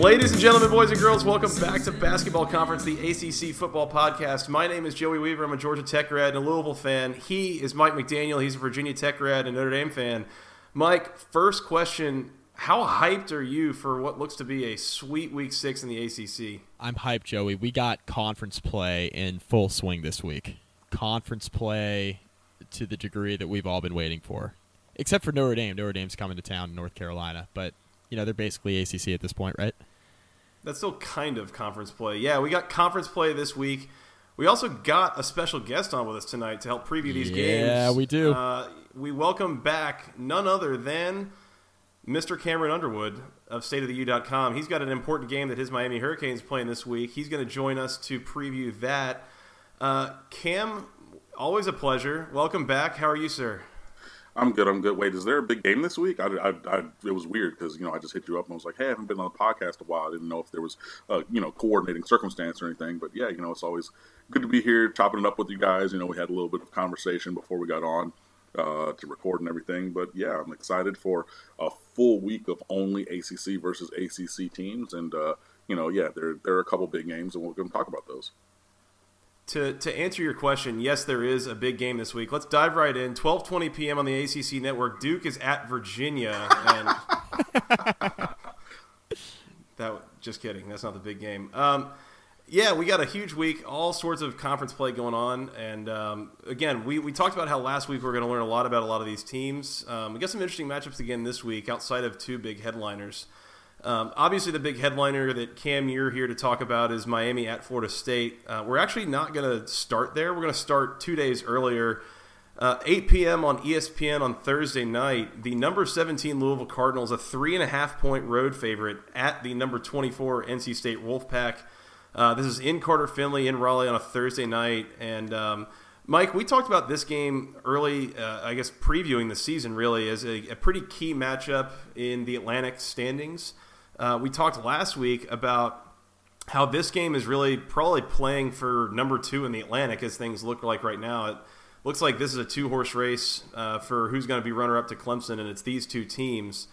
Ladies and gentlemen, boys and girls, welcome back to Basketball Conference, the ACC Football Podcast. My name is Joey Weaver. I'm a Georgia Tech grad and a Louisville fan. He is Mike McDaniel. He's a Virginia Tech grad and Notre Dame fan. Mike, first question, how hyped are you for what looks to be a sweet Week 6 in the ACC? I'm hyped, Joey. We got conference play in full swing this week. Conference play to the degree that we've all been waiting for, except for Notre Dame. Notre Dame's coming to town in North Carolina, but you know, they're basically ACC at this point, right? That's still kind of conference play. Yeah, we got conference play this week. We also got a special guest on with us tonight to help preview these games. Yeah, we do. We welcome back none other than Mr. Cameron Underwood of stateoftheu.com. He's got an important game that his Miami Hurricanes playing this week. He's going to join us to preview that. Cam, always a pleasure. Welcome back. How are you, sir? I'm good. Wait, is there a big game this week? It was weird because, you know, I just hit you up and I was like, hey, I haven't been on the podcast in a while. I didn't know if there was, coordinating circumstance or anything. But, yeah, you know, it's always good to be here chopping it up with you guys. You know, we had a little bit of conversation before we got on to record and everything. But, yeah, I'm excited for a full week of only ACC versus ACC teams. And, there are a couple big games and we're going to talk about those. To answer your question, yes, there is a big game this week. Let's dive right in. 12:20 p.m. on the ACC Network. Duke is at Virginia. And just kidding. That's not the big game. We got a huge week. All sorts of conference play going on. And, again, we talked about how last week we were going to learn a lot about a lot of these teams. We got some interesting matchups again this week outside of two big headliners. Obviously, the big headliner that, Cam, you're here to talk about is Miami at Florida State. We're actually not going to start there. We're going to start 2 days earlier, 8 p.m. on ESPN on Thursday night. The number 17 Louisville Cardinals, a 3.5-point road favorite at the number 24 NC State Wolfpack. This is in Carter-Finley in Raleigh on a Thursday night. And, Mike, we talked about this game early, previewing the season really, as a pretty key matchup in the Atlantic standings. We talked last week about how this game is really probably playing for number 2 in the Atlantic as things look like right now. It looks like this is a two-horse race for who's going to be runner-up to Clemson, and it's these two teams.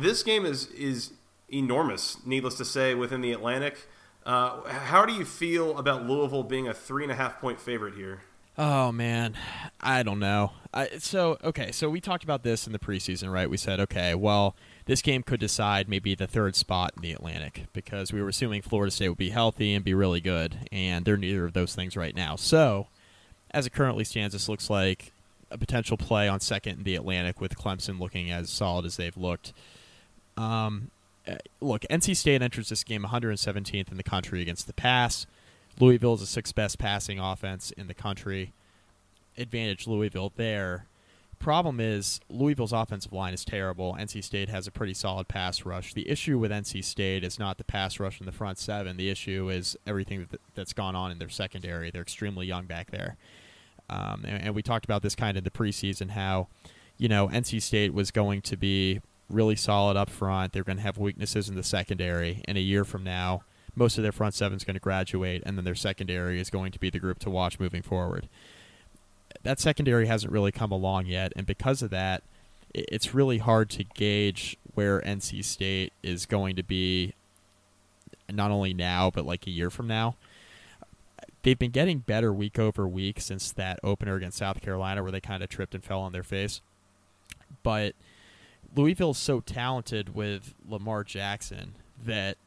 This game is enormous, needless to say, within the Atlantic. How do you feel about Louisville being a 3.5-point favorite here? Oh, man, I don't know. So we talked about this in the preseason, right? We said, okay, well, this game could decide maybe the third spot in the Atlantic because we were assuming Florida State would be healthy and be really good, and they're neither of those things right now. So, as it currently stands, this looks like a potential play on second in the Atlantic with Clemson looking as solid as they've looked. Look, NC State enters this game 117th in the country against the pass. Louisville is the sixth best passing offense in the country. Advantage Louisville there. Problem is Louisville's offensive line is terrible. NC State has a pretty solid pass rush. The issue with NC State is not the pass rush in the front seven. The issue is everything that's gone on in their secondary. They're extremely young back there. And we talked about this kind of in the preseason, how, you know, NC State was going to be really solid up front. They're going to have weaknesses in the secondary. And a year from now, most of their front seven is going to graduate, and then their secondary is going to be the group to watch moving forward. That secondary hasn't really come along yet, and because of that, it's really hard to gauge where NC State is going to be not only now, but like a year from now. They've been getting better week over week since that opener against South Carolina where they kind of tripped and fell on their face. But Louisville is so talented with Lamar Jackson that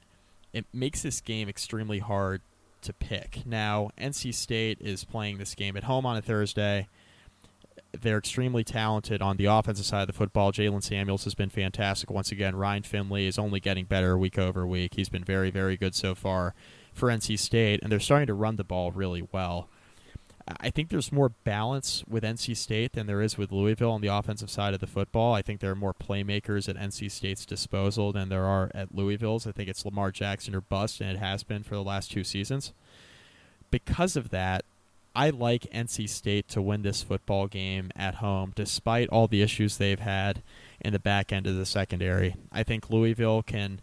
it makes this game extremely hard to pick. Now, NC State is playing this game at home on a Thursday. They're extremely talented on the offensive side of the football. Jalen Samuels has been fantastic once again. Ryan Finley is only getting better week over week. He's been very, very good so far for NC State, and they're starting to run the ball really well. I think there's more balance with NC State than there is with Louisville on the offensive side of the football. I think there are more playmakers at NC State's disposal than there are at Louisville's. I think it's Lamar Jackson or bust, and it has been for the last two seasons. Because of that, I like NC State to win this football game at home, despite all the issues they've had in the back end of the secondary. I think Louisville can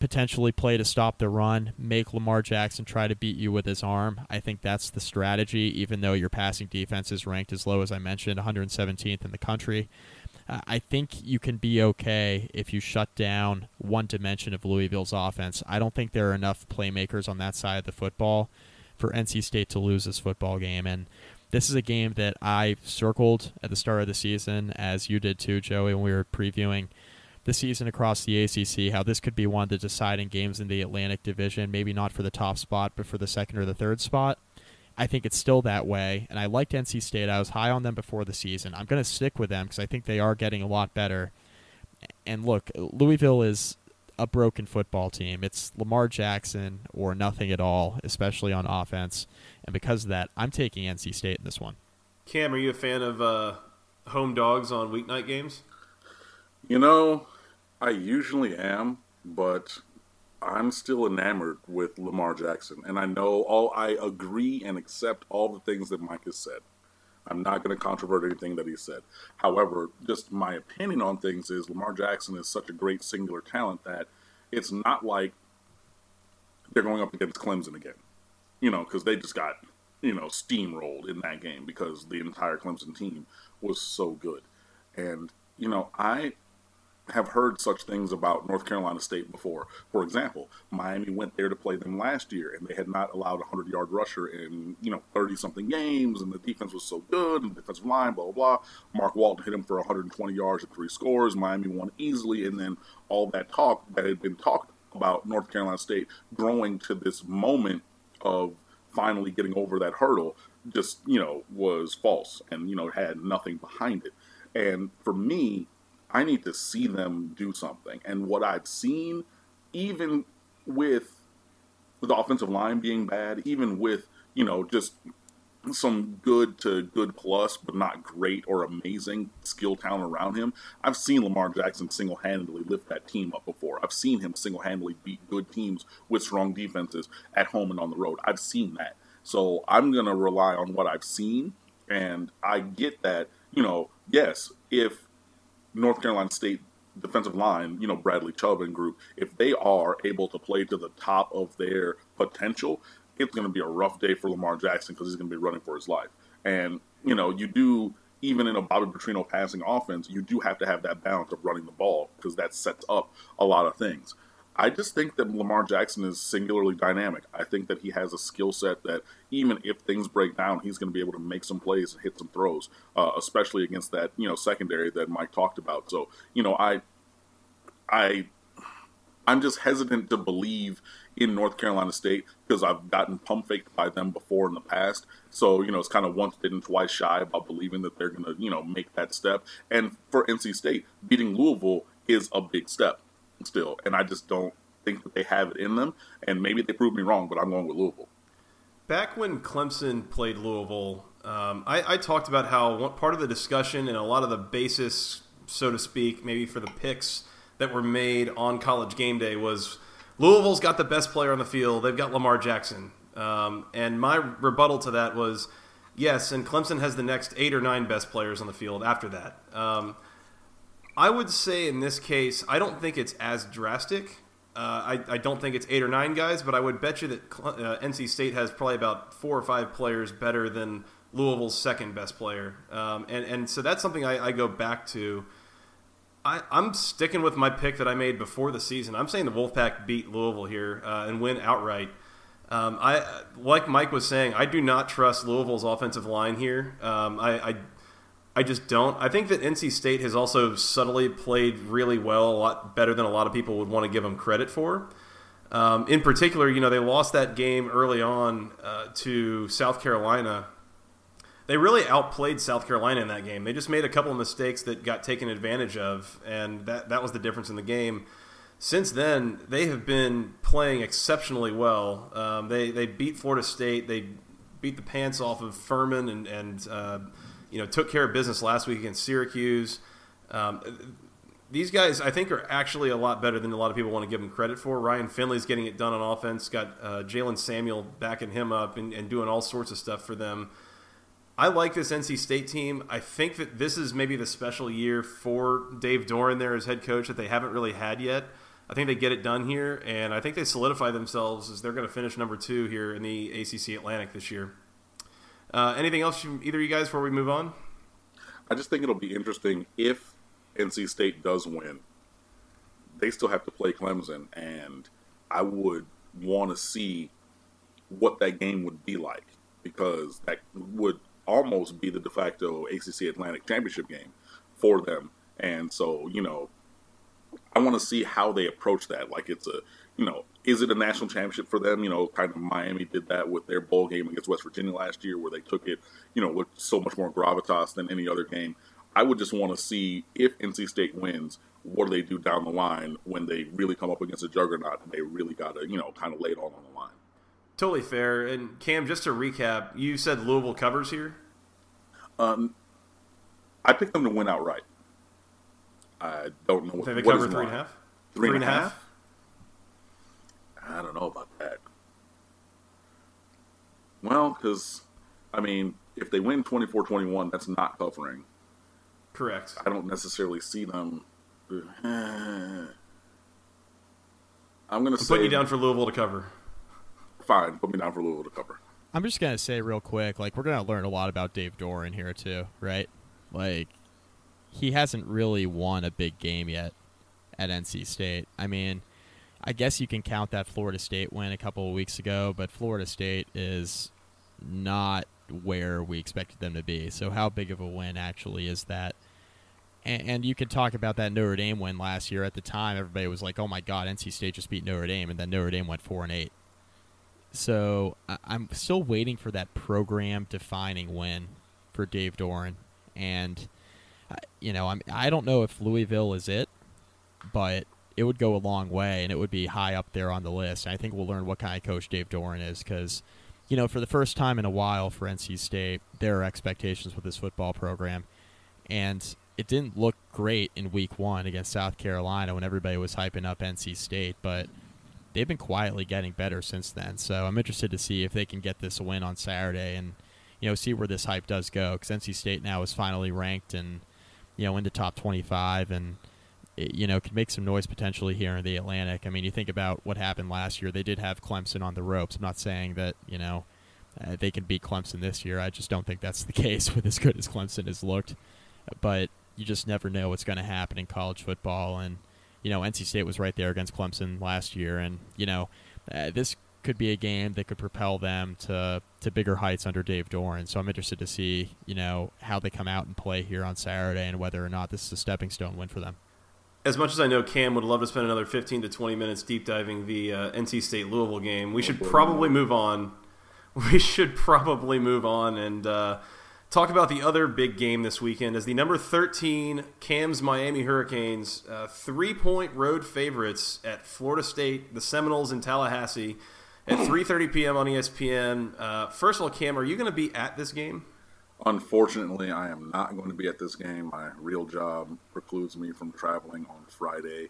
potentially play to stop the run, make Lamar Jackson try to beat you with his arm. I think that's the strategy, even though your passing defense is ranked as low as I mentioned, 117th in the country. I think you can be okay if you shut down one dimension of Louisville's offense. I don't think there are enough playmakers on that side of the football for NC State to lose this football game. And this is a game that I circled at the start of the season, as you did too, Joey, when we were previewing the season across the ACC, how this could be one of the deciding games in the Atlantic Division, maybe not for the top spot, but for the second or the third spot. I think it's still that way, and I liked NC State. I was high on them before the season. I'm going to stick with them because I think they are getting a lot better. And look, Louisville is a broken football team. It's Lamar Jackson or nothing at all, especially on offense. And because of that, I'm taking NC State in this one. Cam, are you a fan of home dogs on weeknight games? You know, I usually am, but I'm still enamored with Lamar Jackson. And I know I agree and accept all the things that Mike has said. I'm not going to controvert anything that he said. However, just my opinion on things is Lamar Jackson is such a great singular talent that it's not like they're going up against Clemson again, you know, because they just got, you know, steamrolled in that game because the entire Clemson team was so good. And, you know, I have heard such things about North Carolina State before. For example, Miami went there to play them last year, and they had not allowed a 100-yard rusher in, you know, 30-something games, and the defense was so good, and the defensive line, blah, blah, blah. Mark Walton hit him for 120 yards and 3 scores. Miami won easily, and then all that talk that had been talked about North Carolina State growing to this moment of finally getting over that hurdle just, you know, was false and, you know, had nothing behind it. And for me, I need to see them do something. And what I've seen, even with the offensive line being bad, even with, you know, just some good to good plus, but not great or amazing skill talent around him, I've seen Lamar Jackson single-handedly lift that team up before. I've seen him single-handedly beat good teams with strong defenses at home and on the road. I've seen that. So I'm going to rely on what I've seen. And I get that, you know, yes, if North Carolina State defensive line, you know, Bradley Chubb and group, if they are able to play to the top of their potential, it's going to be a rough day for Lamar Jackson because he's going to be running for his life. And, you know, you do, even in a Bobby Petrino passing offense, you do have to have that balance of running the ball because that sets up a lot of things. I just think that Lamar Jackson is singularly dynamic. I think that he has a skill set that even if things break down, he's going to be able to make some plays and hit some throws, especially against that, you know, secondary that Mike talked about. So, you know, I'm just hesitant to believe in North Carolina State because I've gotten pump faked by them before in the past. So, you know, it's kind of once bitten, twice shy about believing that they're going to, you know, make that step. And for NC State, beating Louisville is a big step still, and I just don't think that they have it in them, and maybe they prove me wrong, but I'm going with Louisville. Back when Clemson played Louisville, I talked about how part of the discussion and a lot of the basis, so to speak, maybe for the picks that were made on College game day was Louisville's got the best player on the field. They've got Lamar Jackson. And my rebuttal to that was, yes, and Clemson has the next 8 or 9 best players on the field after that. I would say in this case, I don't think it's as drastic. I don't think it's 8 or 9 guys, but I would bet you that NC State has probably about 4 or 5 players better than Louisville's second best player. And so that's something I go back to. I'm sticking with my pick that I made before the season. I'm saying the Wolfpack beat Louisville here and win outright. I like Mike was saying, I do not trust Louisville's offensive line here. I just don't. I think that NC State has also subtly played really well, a lot better than a lot of people would want to give them credit for. In particular, you know, they lost that game early on to South Carolina. They really outplayed South Carolina in that game. They just made a couple of mistakes that got taken advantage of, and that was the difference in the game. Since then, they have been playing exceptionally well. They beat Florida State. They beat the pants off of Furman and took care of business last week against Syracuse. These guys, I think, are actually a lot better than a lot of people want to give them credit for. Ryan Finley's getting it done on offense. Got Jalen Samuel backing him up and doing all sorts of stuff for them. I like this NC State team. I think that this is maybe the special year for Dave Doeren there as head coach that they haven't really had yet. I think they get it done here, and I think they solidify themselves as they're going to finish number 2 here in the ACC Atlantic this year. Anything else from either of you guys before we move on? I just think it'll be interesting if NC State does win. They still have to play Clemson, and I would want to see what that game would be like, because that would almost be the de facto ACC Atlantic championship game for them. And so, I want to see how they approach that. Like, it's a, is it a national championship for them? Kind of Miami did that with their bowl game against West Virginia last year, where they took it, with so much more gravitas than any other game. I would just want to see, if NC State wins, what do they do down the line when they really come up against a juggernaut and they really got to, kind of lay it all on the line. Totally fair. And Cam, just to recap, you said Louisville covers here? I picked them to win outright. I don't know what they cover. 3.5? 3.5? I don't know about that. Well, because, if they win 24-21, that's not covering. Correct. I don't necessarily see them. I'm going to say. Put you down for Louisville to cover. Fine. Put me down for Louisville to cover. I'm just going to say real quick, we're going to learn a lot about Dave Doeren here, too, right? He hasn't really won a big game yet at NC State. I guess you can count that Florida State win a couple of weeks ago, but Florida State is not where we expected them to be. So how big of a win actually is that? And you could talk about that Notre Dame win last year. At the time, everybody was like, oh, my God, NC State just beat Notre Dame, and then Notre Dame went 4-8. So I'm still waiting for that program-defining win for Dave Doeren. And I don't know if Louisville is it, but it would go a long way, and it would be high up there on the list. And I think we'll learn what kind of coach Dave Doeren is because, for the first time in a while for NC State, there are expectations with this football program. And it didn't look great in week one against South Carolina when everybody was hyping up NC State, but they've been quietly getting better since then. So I'm interested to see if they can get this win on Saturday and, see where this hype does go because NC State now is finally ranked and, in the top 25 and, could make some noise potentially here in the Atlantic. You think about what happened last year. They did have Clemson on the ropes. I'm not saying that, they can beat Clemson this year. I just don't think that's the case with as good as Clemson has looked. But you just never know what's going to happen in college football. And, NC State was right there against Clemson last year. And, this could be a game that could propel them to bigger heights under Dave Doeren. So I'm interested to see, how they come out and play here on Saturday and whether or not this is a stepping stone win for them. As much as I know Cam would love to spend another 15 to 20 minutes deep diving the NC State-Louisville game, we should probably move on. And talk about the other big game this weekend as the number 13 Cam's Miami Hurricanes, 3-point road favorites at Florida State, the Seminoles in Tallahassee, at 3:30 p.m. on ESPN. First of all, Cam, are you going to be at this game? Unfortunately, I am not going to be at this game. My real job precludes me from traveling on Friday,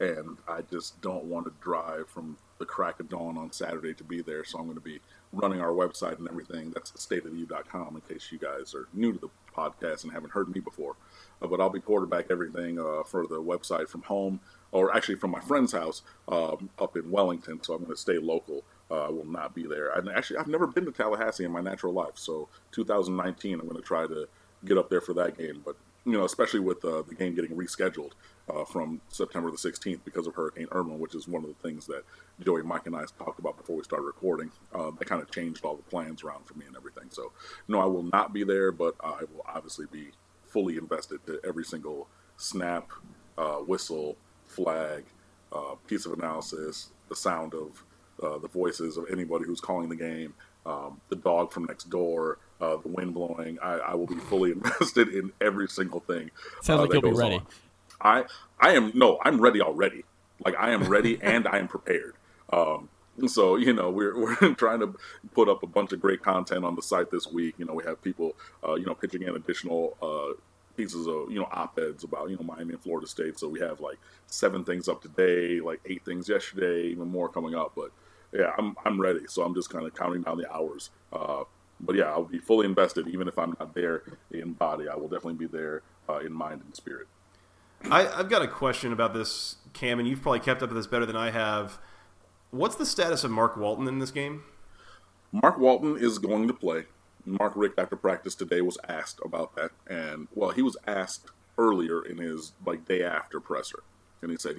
and I just don't want to drive from the crack of dawn on Saturday to be there, so I'm going to be running our website and everything. That's stateofu.com in case you guys are new to the podcast and haven't heard me before. But I'll be quarterback everything for the website from home, or actually from my friend's house up in Wellington, so I'm going to stay local. Will not be there. And actually, I've never been to Tallahassee in my natural life, so 2019, I'm going to try to get up there for that game. But, especially with the game getting rescheduled from September the 16th because of Hurricane Irma, which is one of the things that Joey, Mike, and I talked about before we started recording. That kind of changed all the plans around for me and everything. So, no, I will not be there, but I will obviously be fully invested to every single snap, whistle, flag, piece of analysis, the sound of the voices of anybody who's calling the game, the dog from next door, the wind blowing. I will be fully invested in every single thing. Sounds like you'll be ready. I'm ready already. Like, I am ready and I am prepared. So, you know, we're trying to put up a bunch of great content on the site this week. You know, we have people, pitching in additional pieces of, op-eds about, Miami and Florida State. So we have like 7 things up today, like 8 things yesterday, even more coming up. But yeah, I'm ready. So I'm just kind of counting down the hours. But yeah, I'll be fully invested. Even if I'm not there in body, I will definitely be there in mind and spirit. I've got a question about this, Cam, and you've probably kept up with this better than I have. What's the status of Mark Walton in this game? Mark Walton is going to play. Mark Richt, after practice today, was asked about that. And, well, he was asked earlier in his, day after presser. And he said,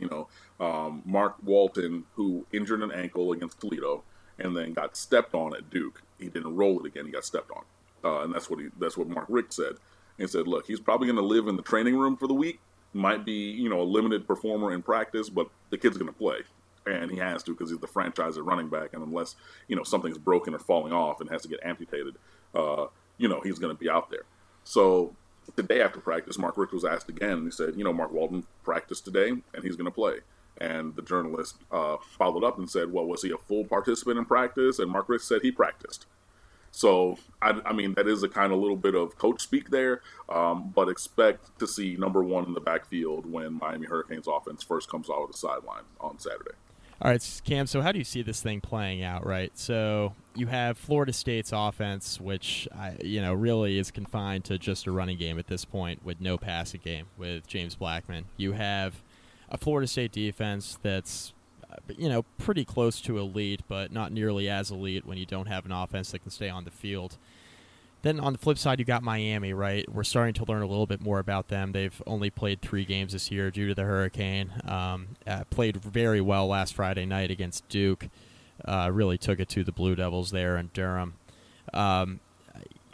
Mark Walton, who injured an ankle against Toledo and then got stepped on at Duke. He didn't roll it again. He got stepped on. And that's what Mark Richt said. He said, look, he's probably going to live in the training room for the week. Might be, a limited performer in practice, but the kid's going to play. And he has to because he's the franchise at running back. And unless, something's broken or falling off and has to get amputated, he's going to be out there. So the day after practice, Mark Richt was asked again. And he said, Mark Walton practiced today and he's going to play. And the journalist followed up and said, well, was he a full participant in practice? And Mark Richt said he practiced. So, I mean, that is a kind of little bit of coach speak there, but expect to see number one in the backfield when Miami Hurricanes offense first comes out of the sideline on Saturday. All right, Cam, so how do you see this thing playing out, right? So you have Florida State's offense, which, really is confined to just a running game at this point with no passing game with James Blackman. You have a Florida State defense that's, pretty close to elite, but not nearly as elite when you don't have an offense that can stay on the field. Then on the flip side, you got Miami, right? We're starting to learn a little bit more about them. They've only played 3 games this year due to the hurricane. Played very well last Friday night against Duke. Really took it to the Blue Devils there in Durham.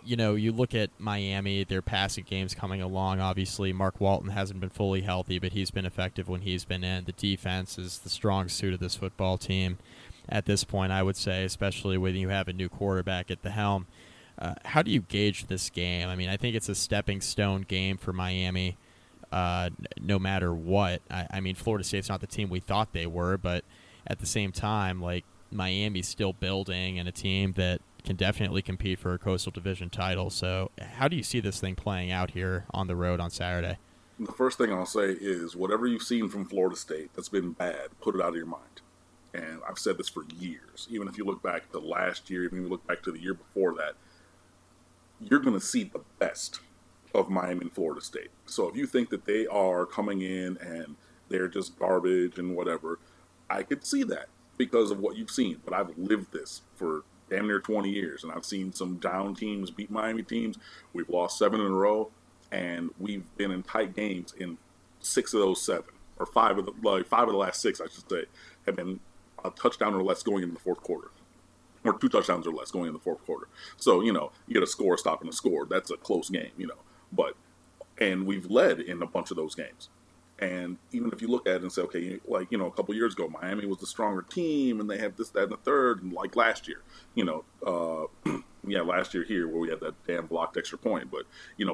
You look at Miami, their passing game's coming along. Obviously, Mark Walton hasn't been fully healthy, but he's been effective when he's been in. The defense is the strong suit of this football team at this point, I would say, especially when you have a new quarterback at the helm. How do you gauge this game? I mean, I think it's a stepping stone game for Miami no matter what. I mean, Florida State's not the team we thought they were, but at the same time, Miami's still building and a team that can definitely compete for a Coastal Division title. So how do you see this thing playing out here on the road on Saturday? The first thing I'll say is whatever you've seen from Florida State that's been bad, put it out of your mind. And I've said this for years. Even if you look back to last year, even if you look back to the year before that, you're going to see the best of Miami and Florida State. So if you think that they are coming in and they're just garbage and whatever, I could see that because of what you've seen. But I've lived this for damn near 20 years, and I've seen some down teams beat Miami teams. We've lost 7 in a row, and we've been in tight games in 6 of those 7, or 5 of the last 6, I should say, have been a touchdown or less going into the fourth quarter. Or 2 touchdowns or less going in the fourth quarter. So, you get a score, stop, and a score. That's a close game, and we've led in a bunch of those games. And even if you look at it and say, okay, a couple years ago, Miami was the stronger team, and they have this, that, and the third, and like last year, last year here where we had that damn blocked extra point. But,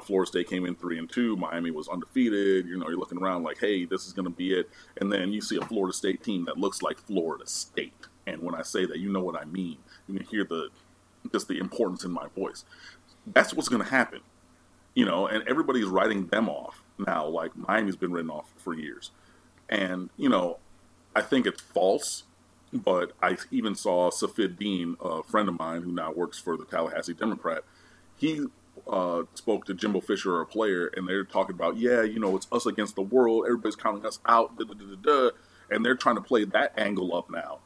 Florida State came in 3-2. Miami was undefeated. You're looking around like, hey, this is going to be it. And then you see a Florida State team that looks like Florida State. And when I say that, you know what I mean. You can hear the importance in my voice. That's what's going to happen. And everybody's writing them off now. Like, Miami's been written off for years. And, I think it's false, but I even saw Safid Dean, a friend of mine who now works for the Tallahassee Democrat, he spoke to Jimbo Fisher, a player, and they're talking about, it's us against the world, everybody's counting us out, and they're trying to play that angle up now.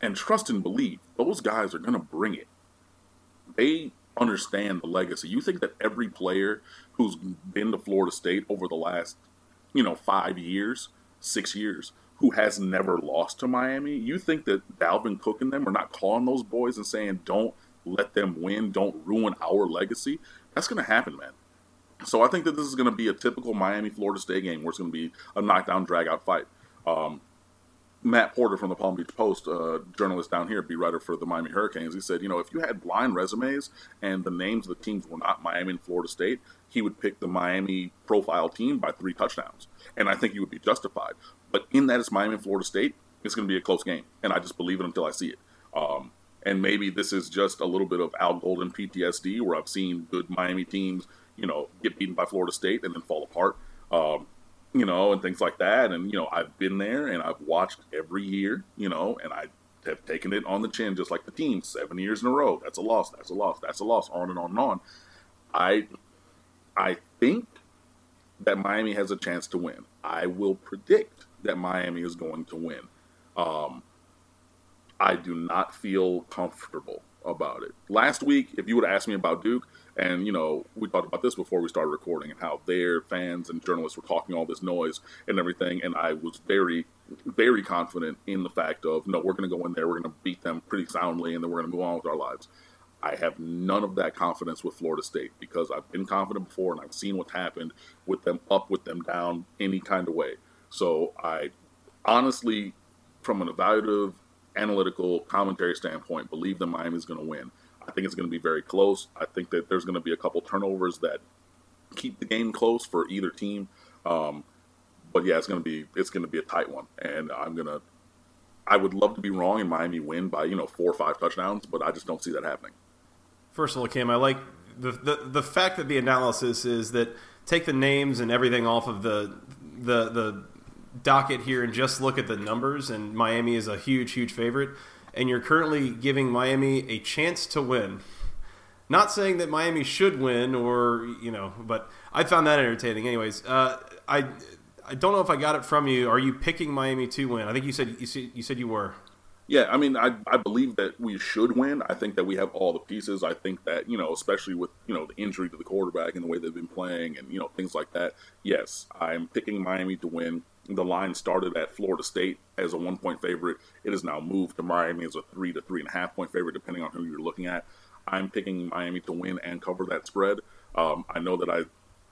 And trust and believe, those guys are going to bring it. They understand the legacy. You think that every player who's been to Florida State over the last, 5 years, 6 years, who has never lost to Miami, you think that Dalvin Cook and them are not calling those boys and saying, don't let them win, don't ruin our legacy? That's going to happen, man. So I think that this is going to be a typical Miami-Florida State game where it's going to be a knockdown, drag-out fight. Matt Porter from the Palm Beach Post, journalist down here, beat writer for the Miami Hurricanes, he said, you know, if you had blind resumes and the names of the teams were not Miami and Florida State, he would pick the Miami profile team by 3 touchdowns. And I think he would be justified. But in that it's Miami and Florida State, it's going to be a close game. And I just believe it until I see it. And maybe this is just a little bit of Al Golden PTSD where I've seen good Miami teams, you know, get beaten by Florida State and then fall apart. You know, and things like that. And, you know, I've been there and I've watched every year, you know, and I have taken it on the chin, just like the team, 7 years in a row. That's a loss. That's a loss. That's a loss. On and on and on. I think that Miami has a chance to win. I will predict that Miami is going to win. I do not feel comfortable about it. Last week, if you would have asked me about Duke, and, you know, we talked about this before we started recording and how their fans and journalists were talking all this noise and everything. And I was very, very confident in the fact of, no, we're going to go in there, we're going to beat them pretty soundly, and then we're going to go on with our lives. I have none of that confidence with Florida State because I've been confident before and I've seen what's happened with them up, with them down, any kind of way. So I honestly, from an evaluative, analytical commentary standpoint, believe that Miami's going to win. I think it's going to be very close. I think that there's going to be a couple turnovers that keep the game close for either team. But yeah, it's going to be a tight one. And I would love to be wrong and Miami win by, you know, 4 or 5 touchdowns, but I just don't see that happening. First of all, Cam, I like the fact that the analysis is that take the names and everything off of the docket here and just look at the numbers. And Miami is a huge, huge favorite. And you're currently giving Miami a chance to win. Not saying that Miami should win or, you know, but I found that entertaining. Anyways, I don't know if I got it from you. Are you picking Miami to win? I think you said you were. Yeah, I mean, I believe that we should win. I think that we have all the pieces. I think that, you know, especially with, you know, the injury to the quarterback and the way they've been playing and, you know, things like that. Yes, I'm picking Miami to win. The line started at Florida State as a 1-point favorite. It has now moved to Miami as a 3 to 3.5 point favorite, depending on who you're looking at. I'm picking Miami to win and cover that spread. I know that I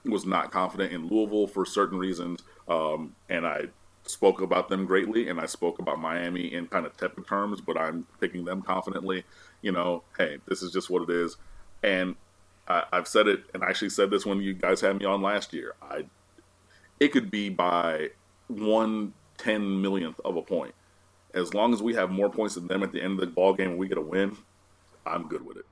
was not confident in Louisville for certain reasons, and I spoke about them greatly, and I spoke about Miami in kind of tepid terms, but I'm picking them confidently. You know, hey, this is just what it is. And I've said it, and I actually said this when you guys had me on last year. It could be by 1/10 millionth of a point. As long as we have more points than them at the end of the ball game and we get a win, I'm good with it.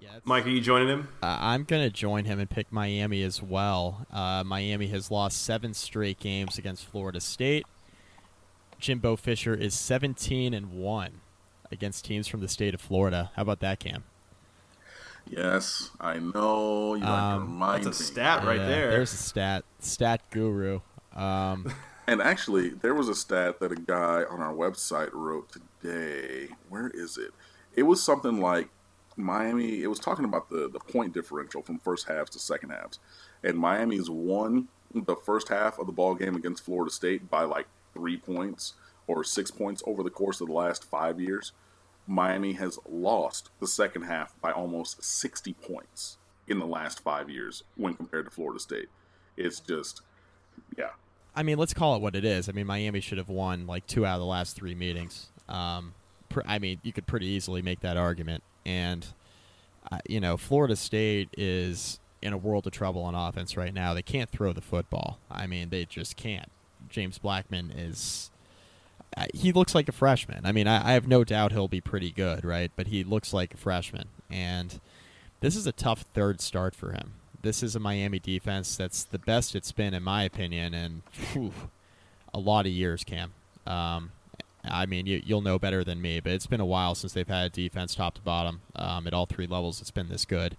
Yeah, Mike, are you joining him? I'm going to join him and pick Miami as well. Miami has lost 7 straight games against Florida State. Jimbo Fisher is 17-1 against teams from the state of Florida. How about that, Cam? Yes, I know. You like to remind me. That's a stat right there. There's a stat. Stat guru. And actually, there was a stat that a guy on our website wrote today. Where is it? It was something like Miami. It was talking about the point differential from first halves to second halves. And Miami's won the first half of the ball game against Florida State by like 3 points or 6 points over the course of the last 5 years. Miami has lost the second half by almost 60 points in the last 5 years when compared to Florida State. It's just, yeah. I mean, let's call it what it is. I mean, Miami should have won like 2 out of the last 3 meetings. I mean, you could pretty easily make that argument. And, you know, Florida State is in a world of trouble on offense right now. They can't throw the football. I mean, they just can't. James Blackman is – he looks like a freshman. I mean, I have no doubt he'll be pretty good, right? But he looks like a freshman. And this is a tough third start for him. This is a Miami defense that's the best it's been, in my opinion, in a lot of years, Cam. I mean, you'll know better than me, but it's been a while since they've had a defense top to bottom. At all 3 levels, it's been this good.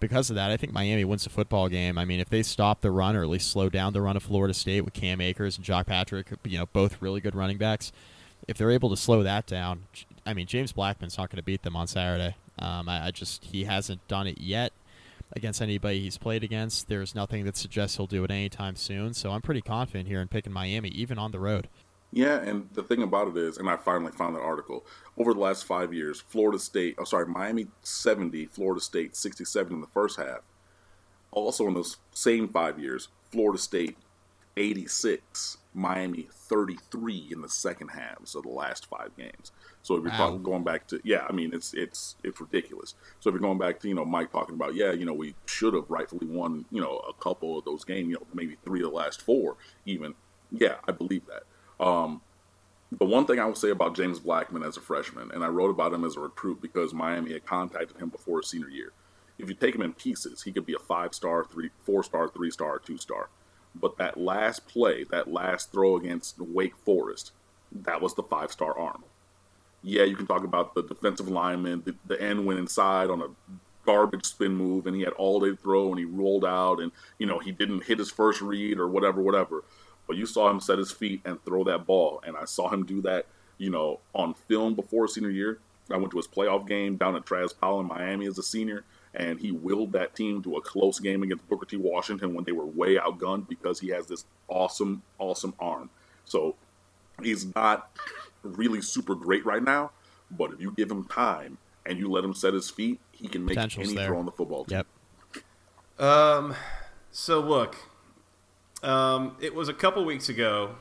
Because of that, I think Miami wins the football game. I mean, if they stop the run or at least slow down the run of Florida State with Cam Akers and Jock Patrick, you know, both really good running backs, if they're able to slow that down, I mean, James Blackman's not going to beat them on Saturday. He hasn't done it yet. Against anybody he's played against, there's nothing that suggests he'll do it anytime soon. So I'm pretty confident here in picking Miami, even on the road. Yeah, and the thing about it is, and I finally found that article, over the last 5 years, Miami 70, Florida State 67 in the first half. Also in those same 5 years, Florida State 86, Miami 33 in the second halves of the last five games. So if you're talking, going back to, I mean, it's ridiculous. So if you're going back to, you know, Mike talking about, we should have rightfully won, a couple of those games, maybe three of the last four even. Yeah, I believe that. The one thing I would say about James Blackman as a freshman, and I wrote about him as a recruit because Miami had contacted him before his senior year. If you take him in pieces, he could be a 5-star, 3-, 4-star, 3-star, 2-star. But that last play, that last throw against Wake Forest, that was the 5-star arm. Yeah, you can talk about the defensive lineman. The end went inside on a garbage spin move, and he had all day to throw, and he rolled out, and, he didn't hit his first read or whatever. But you saw him set his feet and throw that ball, and I saw him do that, on film before senior year. I went to his playoff game down at Travis Powell in Miami as a senior, and he willed that team to a close game against Booker T. Washington when they were way outgunned because he has this awesome, awesome arm. So he's not really super great right now, but if you give him time and you let him set his feet, he can make any throw on the football team. Yep. So look, it was a couple weeks ago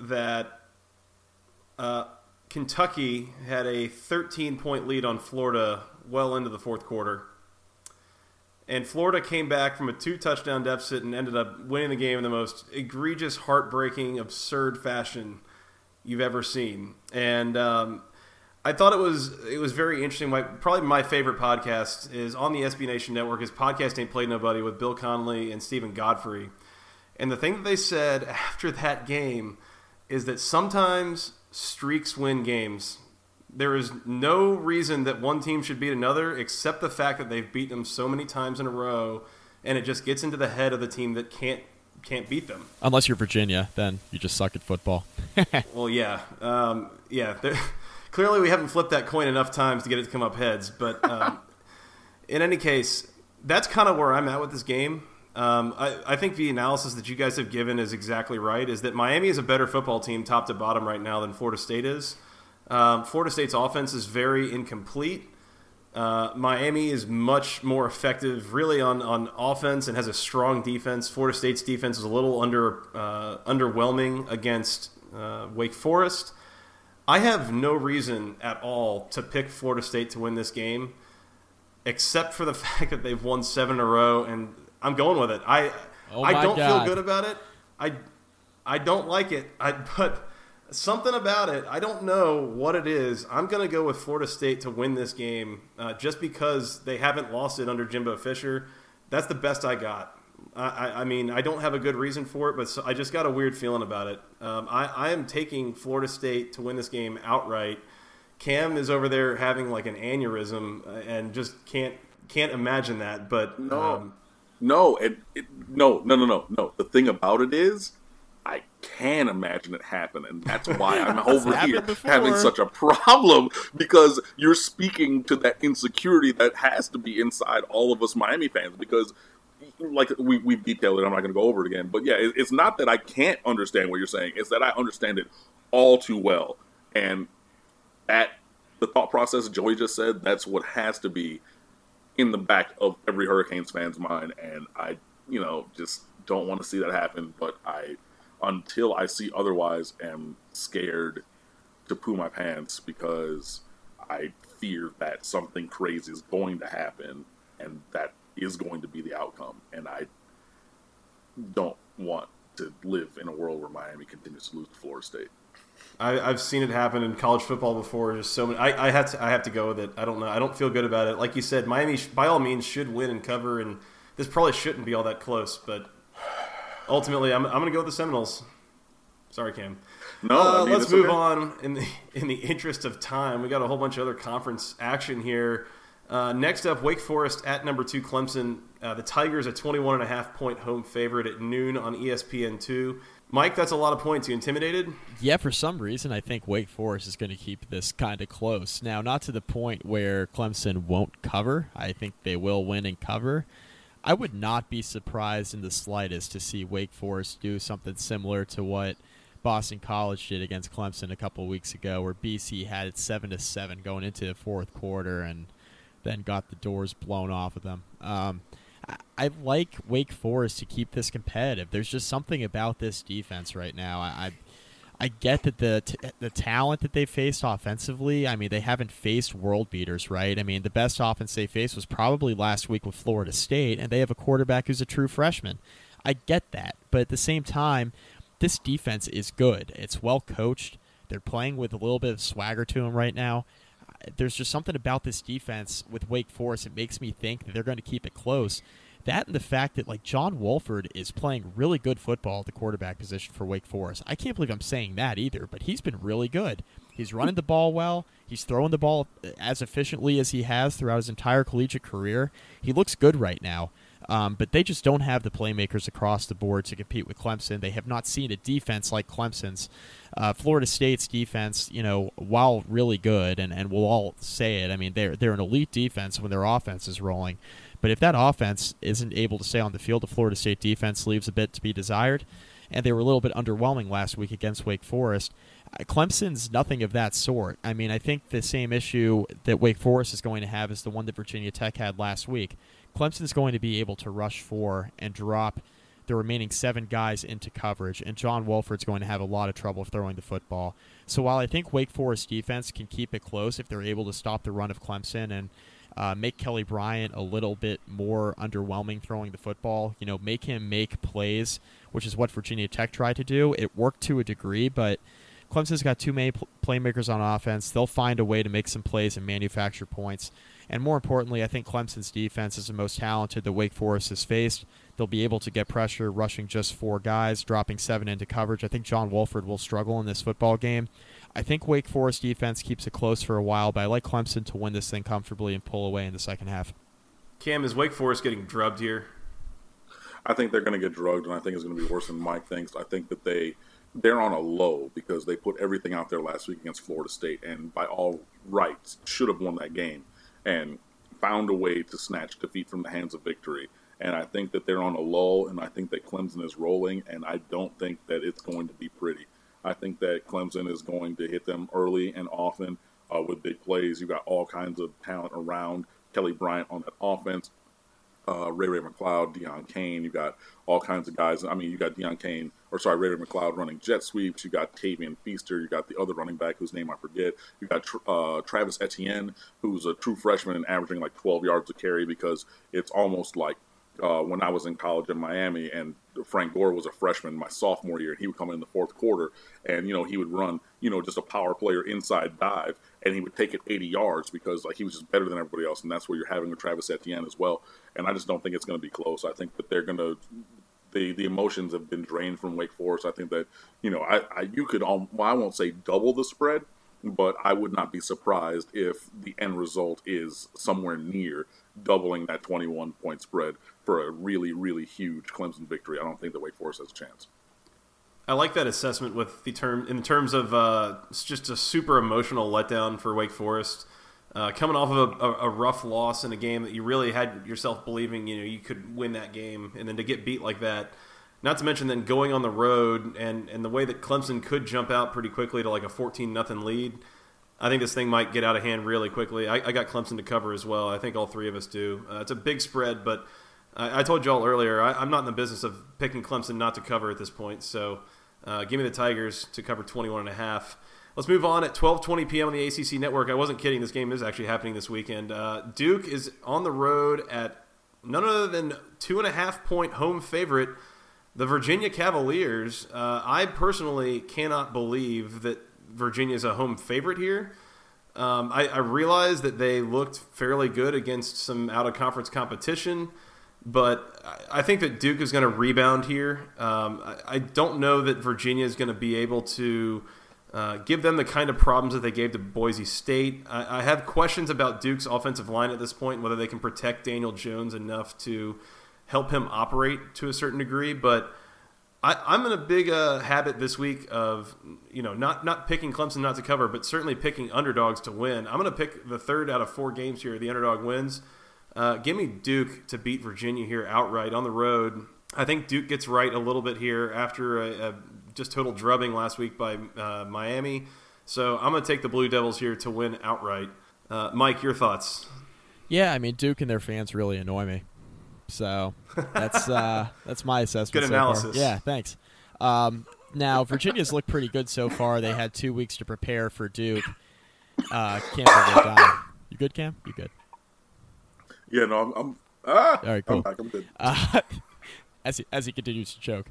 that Kentucky had a 13-point lead on Florida well into the fourth quarter. And Florida came back from a 2-touchdown deficit and ended up winning the game in the most egregious, heartbreaking, absurd fashion you've ever seen. And I thought it was very interesting. Probably my favorite podcast is on the SB Nation Network. His podcast Ain't Played Nobody with Bill Connolly and Stephen Godfrey. And the thing that they said after that game is that sometimes streaks win games. There is no reason that one team should beat another except the fact that they've beaten them so many times in a row, and it just gets into the head of the team that can't beat them. Unless you're Virginia, then you just suck at football. Well, yeah. Clearly we haven't flipped that coin enough times to get it to come up heads. But in any case, that's kind of where I'm at with this game. I think the analysis that you guys have given is exactly right, is that Miami is a better football team top to bottom right now than Florida State is. Florida State's offense is very incomplete. Miami is much more effective really on offense and has a strong defense. Florida State's defense is a little underwhelming against Wake Forest. I have no reason at all to pick Florida State to win this game, except for the fact that they've won 7 in a row, and I'm going with it. I don't feel good about it. I don't like it. But something about it, I don't know what it is. I'm going to go with Florida State to win this game just because they haven't lost it under Jimbo Fisher. That's the best I got. I mean, I don't have a good reason for it, but I just got a weird feeling about it. I am taking Florida State to win this game outright. Cam is over there having like an aneurysm and just can't imagine that. But No. The thing about it is, I can imagine it happen, and that's why I'm over here having such a problem, because you're speaking to that insecurity that has to be inside all of us Miami fans, because like we've detailed it, I'm not going to go over it again, but yeah, it's not that I can't understand what you're saying, it's that I understand it all too well, and that the thought process Joey just said, that's what has to be in the back of every Hurricanes fan's mind, and I, just don't want to see that happen, but until I see otherwise, am scared to poo my pants because I fear that something crazy is going to happen and that is going to be the outcome. And I don't want to live in a world where Miami continues to lose to Florida State. I've seen it happen in college football before. There's so many. I have to go with it. I don't know. I don't feel good about it. Like you said, Miami, by all means, should win and cover, and this probably shouldn't be all that close, but ultimately, I'm going to go with the Seminoles. Sorry, Cam. No, let's move on in the interest of time. We got a whole bunch of other conference action here. Next up, Wake Forest at number 2 Clemson. The Tigers a 21.5-point home favorite at noon on ESPN2. Mike, that's a lot of points. You intimidated? Yeah, for some reason, I think Wake Forest is going to keep this kind of close. Now, not to the point where Clemson won't cover. I think they will win and cover. I would not be surprised in the slightest to see Wake Forest do something similar to what Boston College did against Clemson a couple of weeks ago, where BC had it 7-7 going into the fourth quarter and then got the doors blown off of them. I like Wake Forest to keep this competitive. There's just something about this defense right now. I get that the talent that they faced offensively, I mean, they haven't faced world beaters, right? I mean, the best offense they faced was probably last week with Florida State, and they have a quarterback who's a true freshman. I get that, but at the same time, this defense is good. It's well coached. They're playing with a little bit of swagger to them right now. There's just something about this defense with Wake Forest that makes me think that they're going to keep it close. That and the fact that, like, John Wolford is playing really good football at the quarterback position for Wake Forest. I can't believe I'm saying that either, but he's been really good. He's running the ball well. He's throwing the ball as efficiently as he has throughout his entire collegiate career. He looks good right now, but they just don't have the playmakers across the board to compete with Clemson. They have not seen a defense like Clemson's. Florida State's defense, you know, while really good, and we'll all say it, I mean, they're an elite defense when their offense is rolling. But if that offense isn't able to stay on the field, the Florida State defense leaves a bit to be desired, and they were a little bit underwhelming last week against Wake Forest. Clemson's nothing of that sort. I mean, I think the same issue that Wake Forest is going to have is the one that Virginia Tech had last week. Clemson's going to be able to rush for and drop the remaining seven guys into coverage, and John Wolford's going to have a lot of trouble throwing the football. So while I think Wake Forest defense can keep it close if they're able to stop the run of Clemson and make Kelly Bryant a little bit more underwhelming throwing the football, you know, make him make plays, which is what Virginia Tech tried to do. It worked to a degree, but Clemson's got too many playmakers on offense. They'll find a way to make some plays and manufacture points. And more importantly, I think Clemson's defense is the most talented that Wake Forest has faced. They'll be able to get pressure, rushing just four guys, dropping seven into coverage. I think John Wolford will struggle in this football game. I think Wake Forest defense keeps it close for a while, but I like Clemson to win this thing comfortably and pull away in the second half. Cam, is Wake Forest getting drubbed here? I think they're going to get drugged, and I think it's going to be worse than Mike thinks. I think that they're on a low because they put everything out there last week against Florida State, and by all rights should have won that game and found a way to snatch defeat from the hands of victory. And I think that they're on a lull, and I think that Clemson is rolling, and I don't think that it's going to be pretty. I think that Clemson is going to hit them early and often with big plays. You've got all kinds of talent around Kelly Bryant on that offense, Ray-Ray McCloud, Deion Cain. You've got all kinds of guys. I mean, you got Ray-Ray McCloud running jet sweeps. You got Tavian Feaster. You got the other running back whose name I forget. You got Travis Etienne, who's a true freshman and averaging like 12 yards a carry, because it's almost like when I was in college in Miami and Frank Gore was a freshman my sophomore year, and he would come in the fourth quarter and, you know, he would run, you know, just a power player inside dive, and he would take it 80 yards because, like, he was just better than everybody else. And that's what you're having with Travis Etienne as well. And I just don't think it's going to be close. I think that they're going to – the emotions have been drained from Wake Forest. I think that, you know, you could – well, I won't say double the spread, but I would not be surprised if the end result is somewhere near doubling that 21-point spread for a really, really huge Clemson victory. I don't think that Wake Forest has a chance. I like that assessment with the term in terms of it's just a super emotional letdown for Wake Forest, coming off of a rough loss in a game that you really had yourself believing, you know, you could win that game, and then to get beat like that. Not to mention then going on the road and the way that Clemson could jump out pretty quickly to like a 14-0 lead. I think this thing might get out of hand really quickly. I got Clemson to cover as well. I think all three of us do. It's a big spread, but I told you all earlier, I'm not in the business of picking Clemson not to cover at this point. So give me the Tigers to cover 21.5. Let's move on at 12:20 p.m. on the ACC Network. I wasn't kidding. This game is actually happening this weekend. Duke is on the road at none other than 2.5-point home favorite, the Virginia Cavaliers. I personally cannot believe that Virginia is a home favorite here. I realize that they looked fairly good against some out-of-conference competition, but I think that Duke is going to rebound here. I don't know that Virginia is going to be able to give them the kind of problems that they gave to Boise State. I have questions about Duke's offensive line at this point, whether they can protect Daniel Jones enough to help him operate to a certain degree. But I'm in a big habit this week of, you know, not picking Clemson not to cover, but certainly picking underdogs to win. I'm going to pick the third out of four games here. The underdog wins. Give me Duke to beat Virginia here outright on the road. I think Duke gets right a little bit here after a just total drubbing last week by Miami. So I'm going to take the Blue Devils here to win outright. Mike, your thoughts? Yeah, I mean, Duke and their fans really annoy me. So that's my assessment. Good analysis. So yeah, thanks. Now, Virginia's looked pretty good so far. They had 2 weeks to prepare for Duke. Can't forget Don. You good, Cam? You good? Yeah, no, I'm all right, cool. I'm good. As he continues to choke.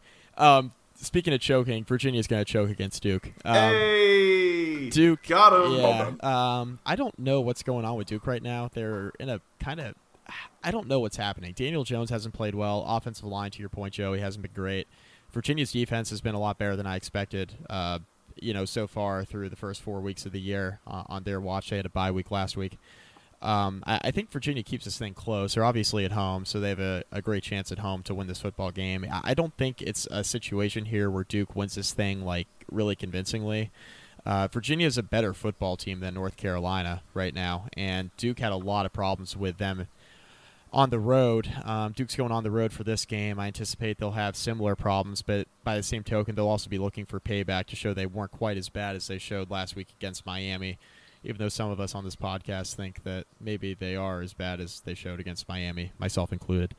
Speaking of choking, Virginia's going to choke against Duke. Hey! Duke. Got him. Yeah, well I don't know what's going on with Duke right now. They're in a kind of – I don't know what's happening. Daniel Jones hasn't played well. Offensive line, to your point, Joe, he hasn't been great. Virginia's defense has been a lot better than I expected, so far through the first 4 weeks of the year on their watch. They had a bye week last week. I think Virginia keeps this thing close. They're obviously at home, so they have a great chance at home to win this football game. I don't think it's a situation here where Duke wins this thing, like, really convincingly. Virginia is a better football team than North Carolina right now, and Duke had a lot of problems with them on the road. Duke's going on the road for this game. I anticipate they'll have similar problems, but by the same token, they'll also be looking for payback to show they weren't quite as bad as they showed last week against Miami. Even though some of us on this podcast think that maybe they are as bad as they showed against Miami, myself included.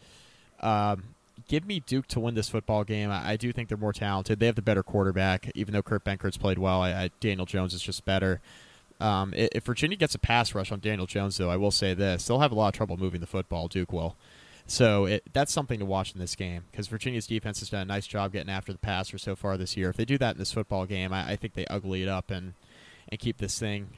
Give me Duke to win this football game. I do think they're more talented. They have the better quarterback, even though Kurt Benkert's played well. Daniel Jones is just better. If Virginia gets a pass rush on Daniel Jones, though, I will say this. They'll have a lot of trouble moving the football, Duke will. So that's something to watch in this game because Virginia's defense has done a nice job getting after the passer so far this year. If they do that in this football game, I think they ugly it up and keep this thing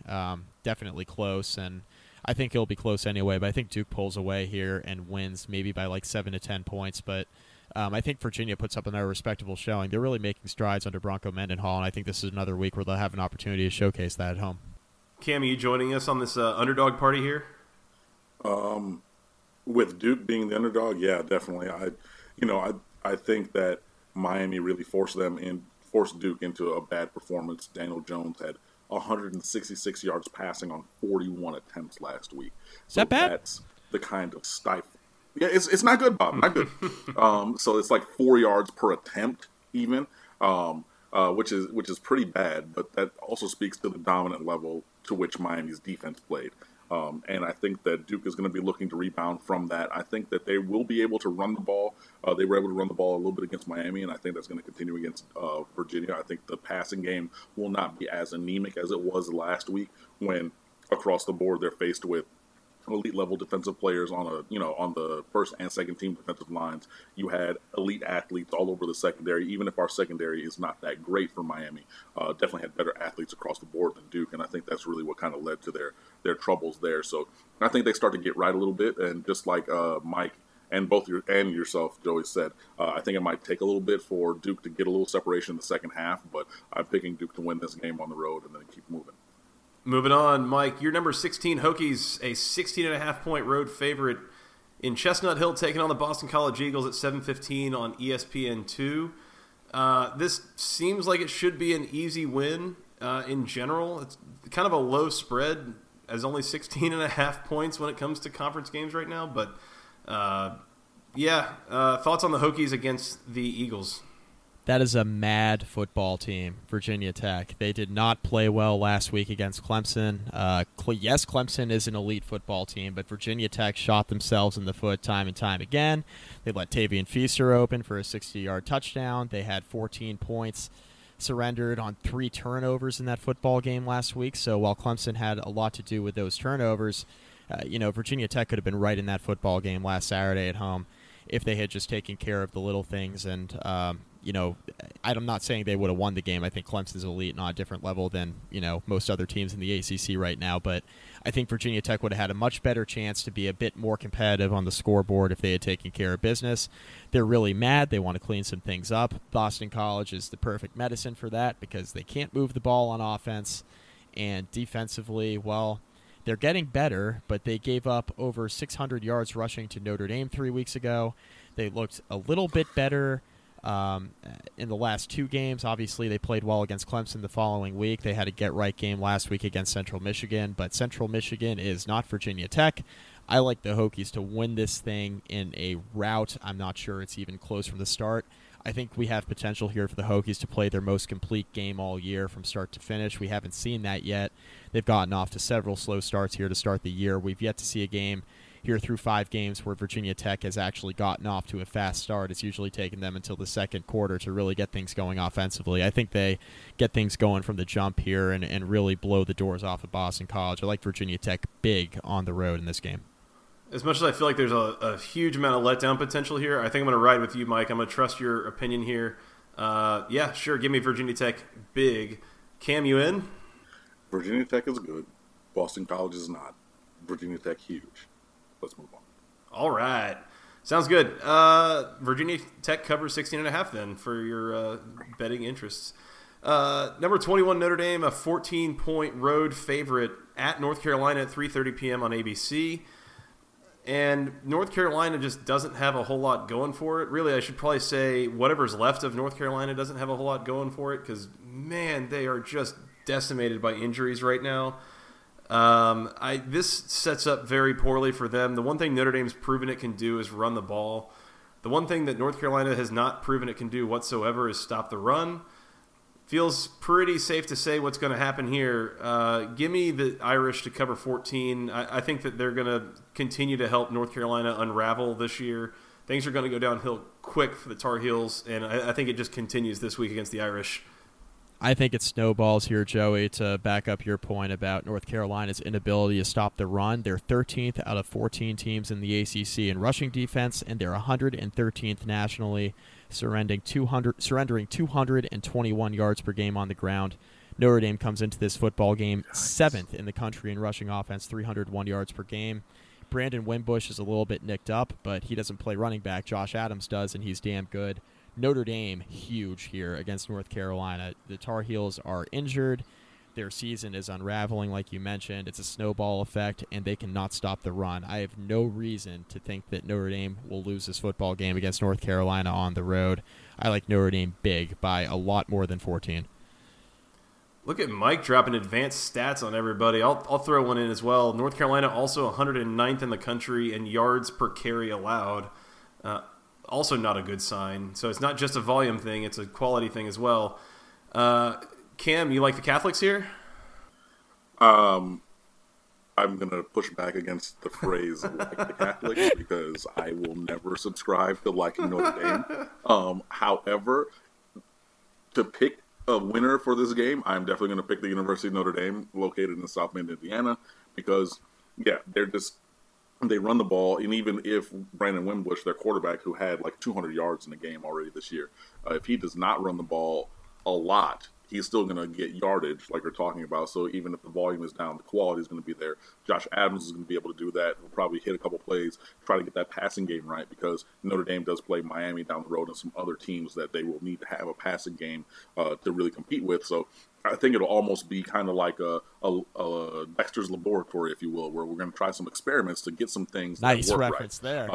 definitely close. And I think it'll be close anyway, but I think Duke pulls away here and wins maybe by like 7 to 10 points. But I think Virginia puts up another respectable showing. They're really making strides under Bronco Mendenhall, and I think this is another week where they'll have an opportunity to showcase that at home. Cam, are you joining us on this underdog party here? With Duke being the underdog, yeah, definitely. I think that Miami really forced Duke into a bad performance. Daniel Jones had 166 yards passing on 41 attempts last week. Is that bad? That's the kind of stifle. Yeah, it's not good, Bob. Not good. So it's like 4 yards per attempt, even, which is pretty bad. But that also speaks to the dominant level to which Miami's defense played. And I think that Duke is going to be looking to rebound from that. I think that they will be able to run the ball. They were able to run the ball a little bit against Miami, and I think that's going to continue against Virginia. I think the passing game will not be as anemic as it was last week when across the board they're faced with elite-level defensive players on the first and second team defensive lines. You had elite athletes all over the secondary, even if our secondary is not that great for Miami. Definitely had better athletes across the board than Duke, and I think that's really what kind of led to their troubles there. So I think they start to get right a little bit, and just like Mike and yourself, Joey, said, I think it might take a little bit for Duke to get a little separation in the second half, but I'm picking Duke to win this game on the road and then keep moving. Moving on, Mike, your number 16 Hokies, a 16.5-point road favorite in Chestnut Hill, taking on the Boston College Eagles at 7:15 on ESPN2. This seems like it should be an easy win in general. It's kind of a low spread, as only 16.5 points when it comes to conference games right now. But, thoughts on the Hokies against the Eagles? That is a mad football team, Virginia Tech. They did not play well last week against Clemson. Yes, Clemson is an elite football team, but Virginia Tech shot themselves in the foot time and time again. They let Tavian Feaster open for a 60-yard touchdown. They had 14 points surrendered on 3 turnovers in that football game last week. So while Clemson had a lot to do with those turnovers, Virginia Tech could have been right in that football game last Saturday at home if they had just taken care of the little things. And, I'm not saying they would have won the game. I think Clemson's elite and on a different level than, most other teams in the ACC right now. But I think Virginia Tech would have had a much better chance to be a bit more competitive on the scoreboard if they had taken care of business. They're really mad. They want to clean some things up. Boston College is the perfect medicine for that because they can't move the ball on offense. And defensively, well, they're getting better, but they gave up over 600 yards rushing to Notre Dame 3 weeks ago. They looked a little bit better in the last 2 games. Obviously, they played well against Clemson the following week. They had a get-right game last week against Central Michigan, but Central Michigan is not Virginia Tech. I like the Hokies to win this thing in a rout. I'm not sure it's even close from the start. I think we have potential here for the Hokies to play their most complete game all year from start to finish. We haven't seen that yet. They've gotten off to several slow starts here to start the year. We've yet to see a game here through 5 games where Virginia Tech has actually gotten off to a fast start. It's usually taken them until the second quarter to really get things going offensively. I think they get things going from the jump here and really blow the doors off of Boston College. I like Virginia Tech big on the road in this game. As much as I feel like there's a huge amount of letdown potential here, I think I'm going to ride with you, Mike. I'm going to trust your opinion here. Yeah, sure, give me Virginia Tech big. Cam, you in? Virginia Tech is good. Boston College is not. Virginia Tech huge. Let's move on. All right. Sounds good. Virginia Tech covers 16.5 then for your betting interests. Number 21, Notre Dame, a 14-point road favorite at North Carolina at 3:30 p.m. on ABC. And North Carolina just doesn't have a whole lot going for it. Really, I should probably say whatever's left of North Carolina doesn't have a whole lot going for it because, man, they are just decimated by injuries right now. This sets up very poorly for them. The one thing Notre Dame's proven it can do is run the ball. The one thing that North Carolina has not proven it can do whatsoever is stop the run. Feels pretty safe to say what's going to happen here. Give me the Irish to cover 14. I think that they're going to continue to help North Carolina unravel this year. Things are going to go downhill quick for the Tar Heels, and I think it just continues this week against the Irish. I think it snowballs here, Joey, to back up your point about North Carolina's inability to stop the run. They're 13th out of 14 teams in the ACC in rushing defense, and they're 113th nationally, surrendering 221 yards per game on the ground. Notre Dame comes into this football game 7th in the country in rushing offense, 301 yards per game. Brandon Wimbush is a little bit nicked up, but he doesn't play running back. Josh Adams does, and he's damn good. Notre Dame huge here against North Carolina. The Tar Heels are injured. Their season is unraveling, like you mentioned. It's a snowball effect, and they cannot stop the run. I have no reason to think that Notre Dame will lose this football game against North Carolina on the road. I like Notre Dame big by a lot more than 14. Look at Mike dropping advanced stats on everybody. I'll throw one in as well. North Carolina also 109th in the country in yards per carry allowed. Also not a good sign. So it's not just a volume thing. It's a quality thing as well. Cam, you like the Catholics here? I'm going to push back against the phrase like the Catholics because I will never subscribe to liking Notre Dame. However, to pick a winner for this game, I'm definitely going to pick the University of Notre Dame located in South Bend, Indiana, because, yeah, they're just – they run the ball, and even if Brandon Wimbush, their quarterback, who had like 200 yards in the game already this year, if he does not run the ball a lot, he's still going to get yardage like you're talking about. So even if the volume is down, the quality is going to be there. Josh Adams is going to be able to do that. He'll probably hit a couple plays, try to get that passing game right because Notre Dame does play Miami down the road and some other teams that they will need to have a passing game to really compete with. So I think it'll almost be kind of like a Dexter's Laboratory, if you will, where we're going to try some experiments to get some things that work reference right. There.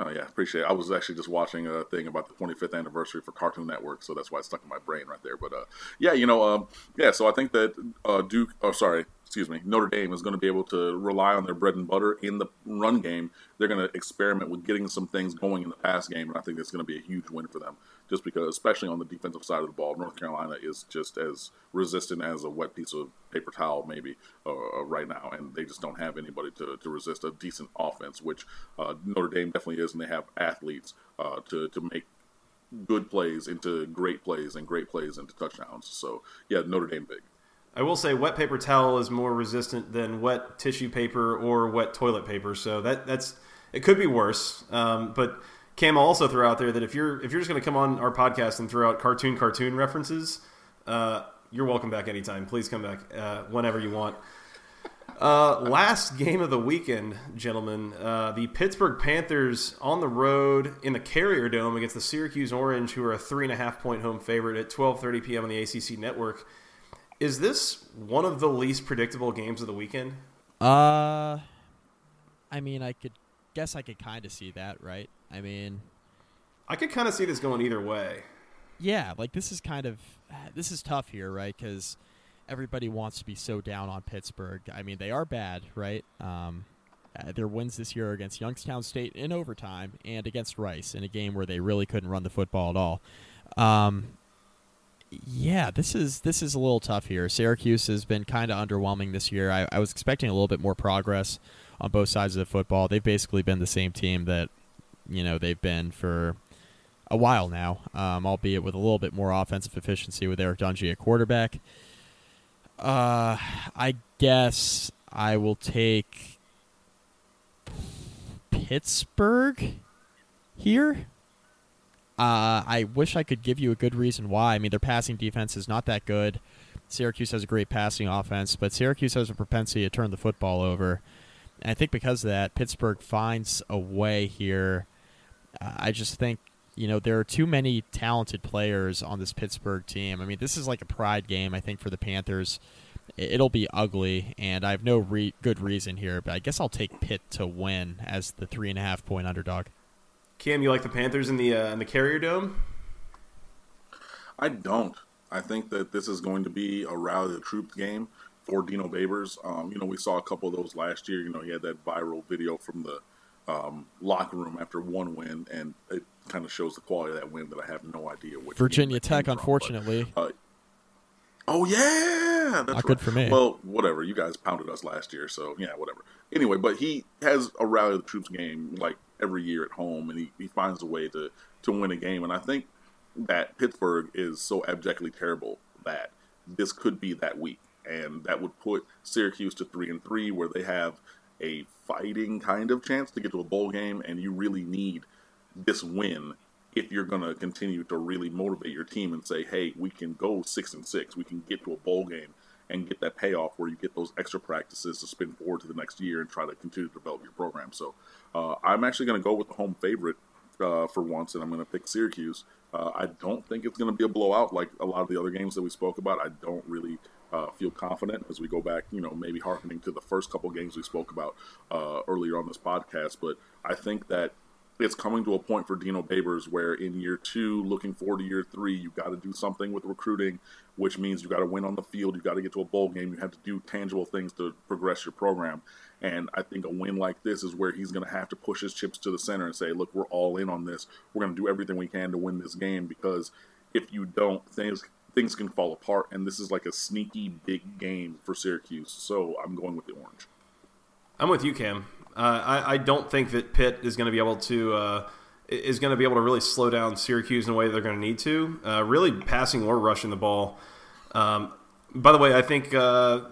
Oh, yeah, appreciate it. I was actually just watching a thing about the 25th anniversary for Cartoon Network, so that's why it's stuck in my brain right there. But, so I think that Notre Dame is going to be able to rely on their bread and butter in the run game. They're going to experiment with getting some things going in the pass game, and I think that's going to be a huge win for them just because, especially on the defensive side of the ball, North Carolina is just as resistant as a wet piece of paper towel maybe right now, and they just don't have anybody to resist a decent offense, which Notre Dame definitely is, and they have athletes to make good plays into great plays and great plays into touchdowns. So, yeah, Notre Dame big. I will say wet paper towel is more resistant than wet tissue paper or wet toilet paper, so that's it could be worse. But Cam also threw out there that if you're just going to come on our podcast and throw out cartoon references, you're welcome back anytime. Please come back whenever you want. Last game of the weekend, gentlemen, the Pittsburgh Panthers on the road in the Carrier Dome against the Syracuse Orange, who are a 3.5-point home favorite at 12:30 p.m. on the ACC Network. Is this one of the least predictable games of the weekend? I mean, I could kind of see that, right? I mean, I could kind of see this going either way. Yeah, like this is tough here, right? Because everybody wants to be so down on Pittsburgh. I mean, they are bad, right? Their wins this year are against Youngstown State in overtime and against Rice in a game where they really couldn't run the football at all. Yeah, this is a little tough here. Syracuse has been kind of underwhelming this year. I was expecting a little bit more progress on both sides of the football. They've basically been the same team that, they've been for a while now, albeit with a little bit more offensive efficiency with Eric Dungey at quarterback. I guess I will take Pittsburgh here. I wish I could give you a good reason why. I mean, their passing defense is not that good. Syracuse has a great passing offense, but Syracuse has a propensity to turn the football over. And I think because of that, Pittsburgh finds a way here. I just think, there are too many talented players on this Pittsburgh team. I mean, this is like a pride game, I think, for the Panthers. It'll be ugly, and I have no good reason here, but I guess I'll take Pitt to win as the 3.5-point underdog. Cam, you like the Panthers in the Carrier Dome? I don't. I think that this is going to be a rally of the troops game for Dino Babers. We saw a couple of those last year. He had that viral video from the locker room after one win, and it kind of shows the quality of that win, but I have no idea which Virginia Tech, unfortunately. Oh, yeah! That's not good for me. Well, whatever. You guys pounded us last year, so, yeah, whatever. Anyway, but he has a rally of the troops game, like, every year at home, and he finds a way to win a game. And I think that Pittsburgh is so abjectly terrible that this could be that week. And that would put Syracuse to 3-3, where they have a fighting kind of chance to get to a bowl game, and you really need this win if you're going to continue to really motivate your team and say, hey, we can go 6-6, we can get to a bowl game and get that payoff where you get those extra practices to spin forward to the next year and try to continue to develop your program. So I'm actually going to go with the home favorite for once, and I'm going to pick Syracuse. I don't think it's going to be a blowout like a lot of the other games that we spoke about. I don't really feel confident as we go back, maybe hearkening to the first couple games we spoke about earlier on this podcast. But I think that it's coming to a point for Dino Babers where in year two, looking forward to year three, you've got to do something with recruiting, which means you've got to win on the field, you've got to get to a bowl game, you have to do tangible things to progress your program. And I think a win like this is where he's going to have to push his chips to the center and say, look, we're all in on this. We're going to do everything we can to win this game, because if you don't, things can fall apart. And this is like a sneaky big game for Syracuse. So I'm going with the orange. I'm with you, Cam. I don't think that Pitt is going to be able to really slow down Syracuse in a way they're going to need to, really passing or rushing the ball. By the way, I think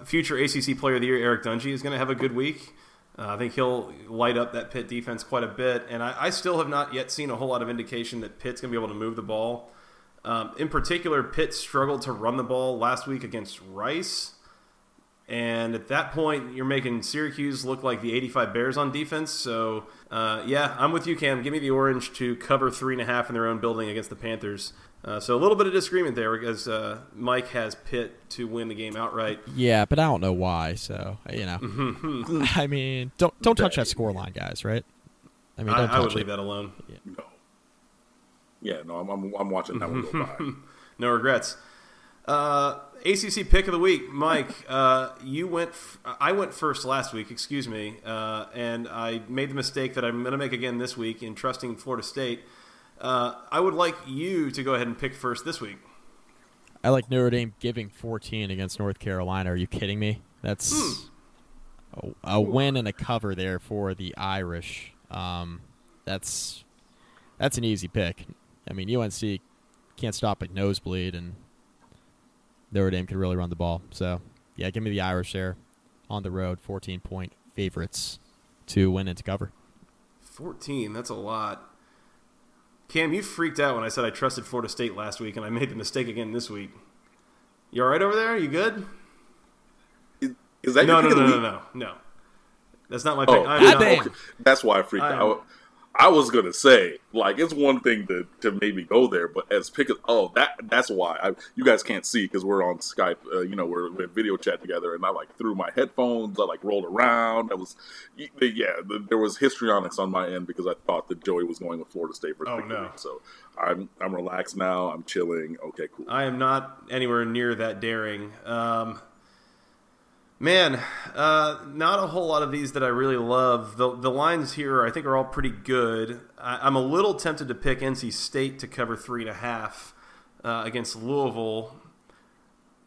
future ACC Player of the Year Eric Dungey is going to have a good week. I think he'll light up that Pitt defense quite a bit, and I still have not yet seen a whole lot of indication that Pitt's going to be able to move the ball. In particular, Pitt struggled to run the ball last week against Rice. And at that point, you're making Syracuse look like the 85 Bears on defense. So, I'm with you, Cam. Give me the orange to cover 3.5 in their own building against the Panthers. So a little bit of disagreement there because Mike has Pitt to win the game outright. Yeah, but I don't know why. So, I mean, don't touch that scoreline, guys, right? I mean, I would leave that alone. Yeah. No. Yeah, no, I'm watching that one go by. No regrets. ACC pick of the week, Mike. I went first last week, excuse me, and I made the mistake that I'm going to make again this week in trusting Florida State. I would like you to go ahead and pick first this week. I like Notre Dame giving 14 against North Carolina. Are you kidding me? That's a win and a cover there for the Irish. That's an easy pick. I mean, UNC can't stop a nosebleed, and Notre Dame can really run the ball. So, yeah, give me the Irish there on the road, 14-point favorites to win and to cover. 14, that's a lot. Cam, you freaked out when I said I trusted Florida State last week, and I made the mistake again this week. You all right over there? You good? Is that your pick of the week? No. That's not my pick. Okay. That's why I freaked out. I was going to say, like, it's one thing to maybe go there, but as pick – that's why. You guys can't see because we're on Skype. We're video chat together, and I, like, threw my headphones. I, like, rolled around. There was histrionics on my end because I thought that Joey was going with Florida State for the week. So I'm relaxed now. I'm chilling. Okay, cool. I am not anywhere near that daring. Not a whole lot of these that I really love. The lines here I think are all pretty good. I'm a little tempted to pick NC State to cover 3.5. against Louisville.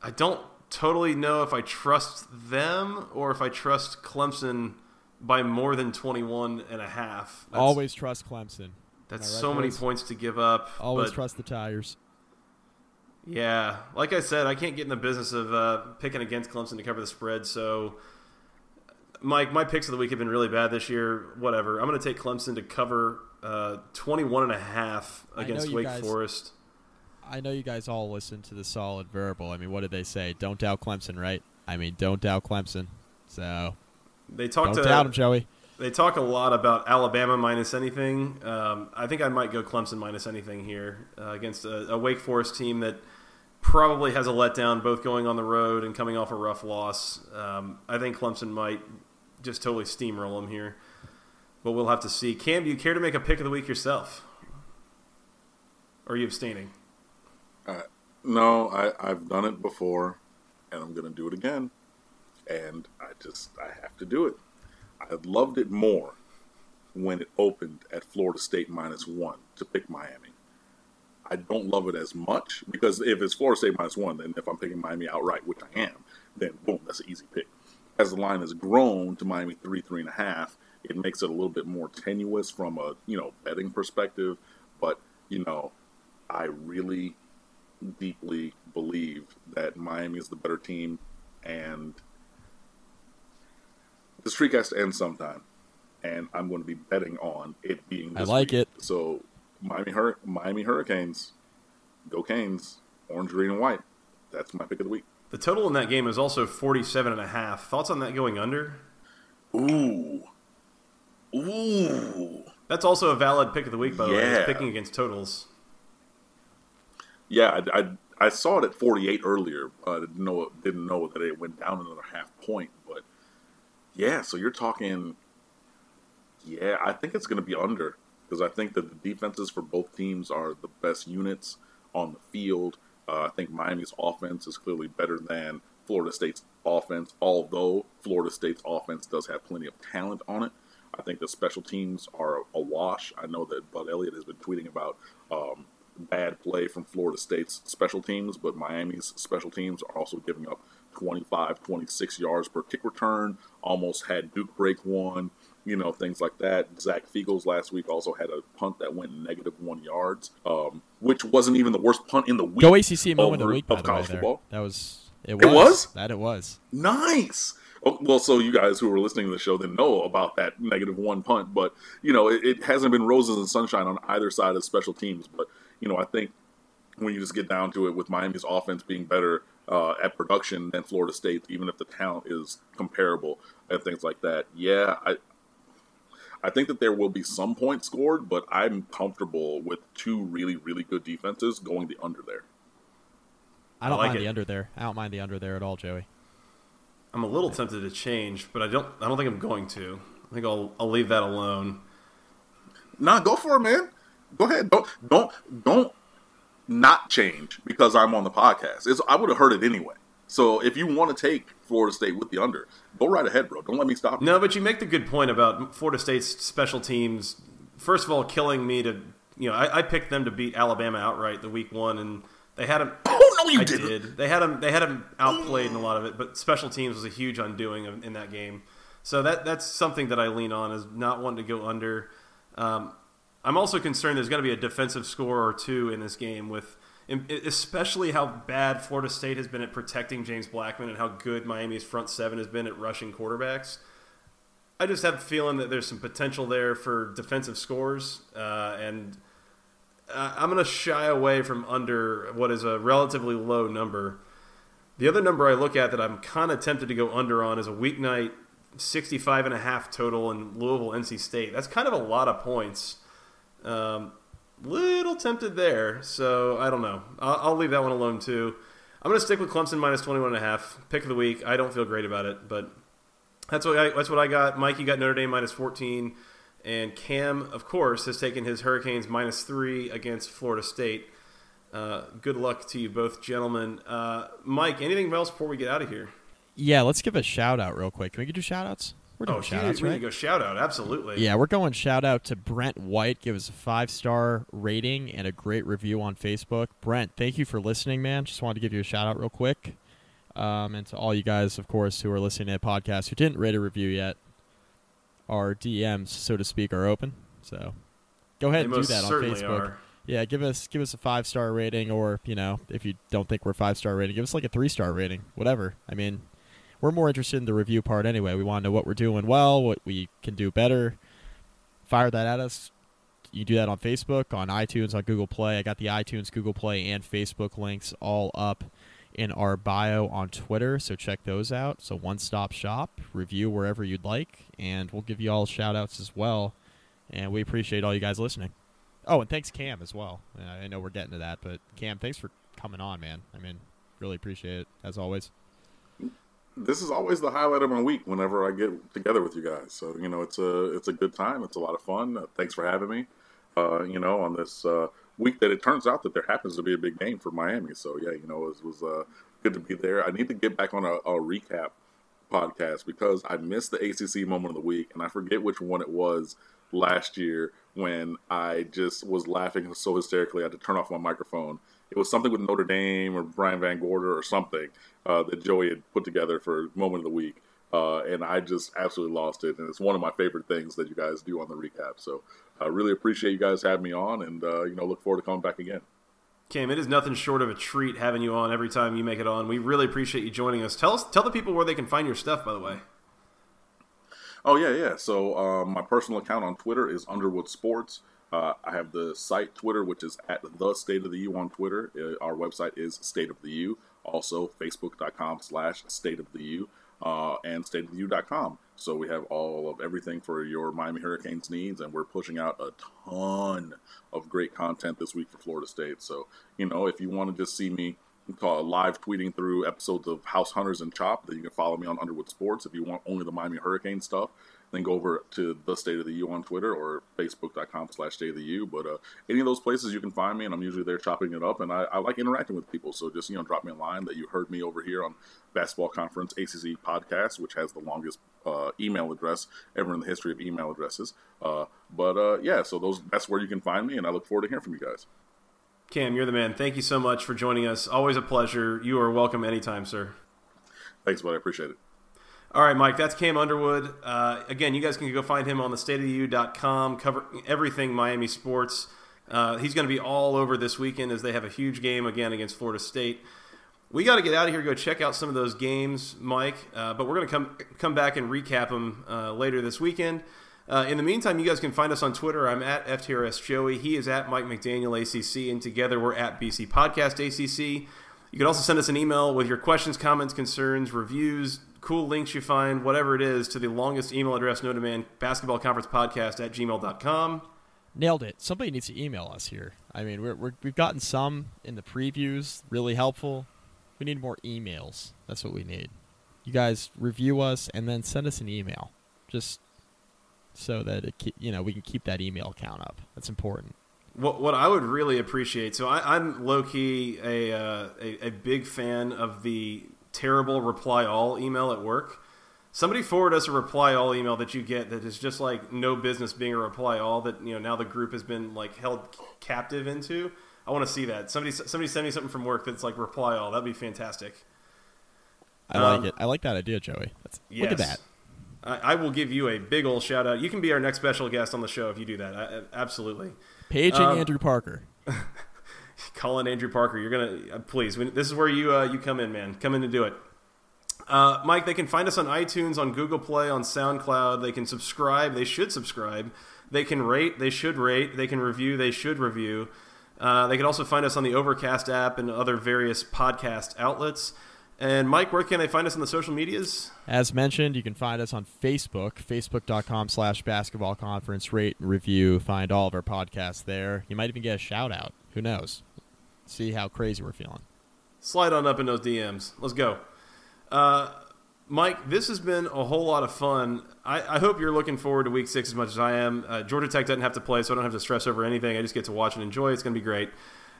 I don't totally know if I trust them or if I trust Clemson by more than 21.5. Always trust Clemson. That's so many points to give up. Always trust the Tigers. Yeah, like I said, I can't get in the business of picking against Clemson to cover the spread. So, Mike, my picks of the week have been really bad this year. Whatever. I'm going to take Clemson to cover 21.5 against Wake Forest. I know you guys all listen to the solid verbal. I mean, what did they say? Don't doubt Clemson, right? I mean, don't doubt Clemson. So, don't doubt them, Joey. They talk a lot about Alabama minus anything. I think I might go Clemson minus anything here against a Wake Forest team that probably has a letdown, both going on the road and coming off a rough loss. I think Clemson might just totally steamroll them here, but we'll have to see. Cam, do you care to make a pick of the week yourself? Or are you abstaining? No, I've done it before, and I'm going to do it again. And I have to do it. I loved it more when it opened at Florida State -1 to pick Miami. I don't love it as much because if it's Florida State -1, then if I'm picking Miami outright, which I am, then boom, that's an easy pick. As the line has grown to Miami 3.5, it makes it a little bit more tenuous from a, betting perspective. But, I really deeply believe that Miami is the better team, and the streak has to end sometime, and I'm going to be betting on it being this week. So, Miami Hurricanes, go Canes, orange, green, and white. That's my pick of the week. The total in that game is also 47.5. Thoughts on that going under? Ooh. That's also a valid pick of the week, by the way. It's picking against totals. Yeah, I saw it at 48 earlier. I didn't know that it went down another half point, but yeah, so you're talking – yeah, I think it's going to be under because I think that the defenses for both teams are the best units on the field. I think Miami's offense is clearly better than Florida State's offense, although Florida State's offense does have plenty of talent on it. I think the special teams are a wash. I know that Bud Elliott has been tweeting about bad play from Florida State's special teams, but Miami's special teams are also giving up 25, 26 yards per kick return, almost had Duke break one, things like that. Zach Fiegels last week also had a punt that went -1 yards, which wasn't even the worst punt in the week. Go ACC moment of the week, by the way, football. That was – it was? That it was. Nice. Oh, well, so you guys who were listening to the show didn't know about that -1 punt, but, it hasn't been roses and sunshine on either side of special teams. But, I think when you just get down to it with Miami's offense being better – at production than Florida State, even if the talent is comparable and things like that. Yeah, I think that there will be some points scored, but I'm comfortable with two really, really good defenses going the under there. I don't mind the under there. I don't mind the under there at all, Joey. I'm a little tempted to change, but I don't think I'm going to. I think I'll leave that alone. Nah, go for it, man. Go ahead. Don't not change because I'm on the podcast. I would have heard it anyway. So if you want to take Florida State with the under, go right ahead, bro. Don't let me stop you. No, but you make the good point about Florida State's special teams, first of all, killing me to – I picked them to beat Alabama outright the week one, and they had them – Oh, no, you didn't. Did. They had them outplayed in a lot of it, but special teams was a huge undoing in that game. So that's something that I lean on is not wanting to go under. I'm also concerned there's going to be a defensive score or two in this game, with especially how bad Florida State has been at protecting James Blackman and how good Miami's front seven has been at rushing quarterbacks. I just have a feeling that there's some potential there for defensive scores, and I'm going to shy away from under what is a relatively low number. The other number I look at that I'm kind of tempted to go under on is a weeknight 65.5 total in Louisville, NC State. That's kind of a lot of points. Little tempted there, so I don't know. I'll leave that one alone too. I'm going to stick with Clemson minus 21.5. Pick of the week. I don't feel great about it, but that's what I got. Mike, you got Notre Dame minus 14, and Cam, of course, has taken his Hurricanes minus 3 against Florida State. Good luck to you both, gentlemen. Mike, anything else before we get out of here? Yeah, let's give a shout out real quick. Can we do shout outs? We're doing shout-outs, right? We go shout-out, absolutely. Yeah, we're going shout-out to Brent White. Give us a 5-star rating and a great review on Facebook. Brent, thank you for listening, man. Just wanted to give you a shout-out real quick. And to all you guys, of course, who are listening to the podcast who didn't rate a review yet, our DMs, so to speak, are open. So go ahead and do that on Facebook. Yeah, give us a 5-star rating, or, you know, if you don't think we're 5-star rating, give us like a 3-star rating, whatever. I mean, we're more interested in the review part anyway. We want to know what we're doing well, what we can do better. Fire that at us. You do that on Facebook, on iTunes, on Google Play. I got the iTunes, Google Play, and Facebook links all up in our bio on Twitter, so check those out. So one-stop shop, review wherever you'd like, and we'll give you all shout-outs as well. And we appreciate all you guys listening. Oh, and thanks, Cam, as well. I know we're getting to that, but Cam, thanks for coming on, man. I mean, really appreciate it, as always. This is always the highlight of my week whenever I get together with you guys. So, you know, it's a good time. It's a lot of fun. Thanks for having me, you know, on this week that it turns out that there happens to be a big game for Miami. So, yeah, you know, it was good to be there. I need to get back on a recap podcast because I missed the ACC moment of the week, and I forget which one it was last year when I just was laughing so hysterically I had to turn off my microphone. It was something with Notre Dame or Brian Van Gorder or something that Joey had put together for Moment of the Week, and I just absolutely lost it. And it's one of my favorite things that you guys do on the recap. So I really appreciate you guys having me on, and you know, look forward to coming back again. Cam, it is nothing short of a treat having you on every time you make it on. We really appreciate you joining us. Tell the people where they can find your stuff, by the way. Oh, yeah. So my personal account on Twitter is Underwood Sports. I have the site Twitter, which is at the State of the U on Twitter. Our website is State of the U. Also, facebook.com/State of the U and stateoftheu.com. So we have all of everything for your Miami Hurricanes needs, and we're pushing out a ton of great content this week for Florida State. So, you know, if you want to just see me live tweeting through episodes of House Hunters and Chop, then you can follow me on Underwood Sports. If you want only the Miami Hurricane stuff, then go over to the State of the U on Twitter or facebook.com/State of the U. But any of those places you can find me, and I'm usually there chopping it up. And I like interacting with people, so just, you know, drop me a line that you heard me over here on Basketball Conference ACC Podcast, which has the longest email address ever in the history of email addresses. Yeah, so that's where you can find me, and I look forward to hearing from you guys. Cam, you're the man. Thank you so much for joining us. Always a pleasure. You are welcome anytime, sir. Thanks, bud. I appreciate it. All right, Mike, that's Cam Underwood. Again, you guys can go find him on thestateoftheu.com, covering everything Miami sports. He's going to be all over this weekend as they have a huge game, again, against Florida State. We got to get out of here, go check out some of those games, Mike, but we're going to come back and recap them later this weekend. In the meantime, you guys can find us on Twitter. I'm at FTRSJoey. He is at Mike McDaniel ACC, and together we're at BC Podcast ACC. You can also send us an email with your questions, comments, concerns, reviews, cool links you find, whatever it is, to the longest email address known to man, basketballconferencepodcast@gmail.com. Nailed it. Somebody needs to email us here. I mean, we've gotten some in the previews, really helpful. We need more emails. That's what we need. You guys review us and then send us an email. Just so that we can keep that email count up. That's important. What I would really appreciate. So I'm low key a big fan of the terrible reply all email at work. Somebody forward us a reply all email that you get that is just like no business being a reply all that, you know, now the group has been like held captive into. I want to see that. Somebody send me something from work that's like reply all. That'd be fantastic. I like it. I like that idea, Joey. Look at that. I will give you a big old shout out. You can be our next special guest on the show if you do that. Absolutely. Paging Andrew Parker. Calling Andrew Parker. You're going to, please. This is where you come in, man. Come in and do it. Mike, they can find us on iTunes, on Google Play, on SoundCloud. They can subscribe. They should subscribe. They can rate. They should rate. They can review. They should review. They can also find us on the Overcast app and other various podcast outlets. And, Mike, where can they find us on the social medias? As mentioned, you can find us on Facebook, facebook.com/basketballconference. Rate and review. Find all of our podcasts there. You might even get a shout-out. Who knows? See how crazy we're feeling. Slide on up in those DMs. Let's go. Mike, this has been a whole lot of fun. I hope you're looking forward to Week 6 as much as I am. Georgia Tech doesn't have to play, so I don't have to stress over anything. I just get to watch and enjoy. It's going to be great.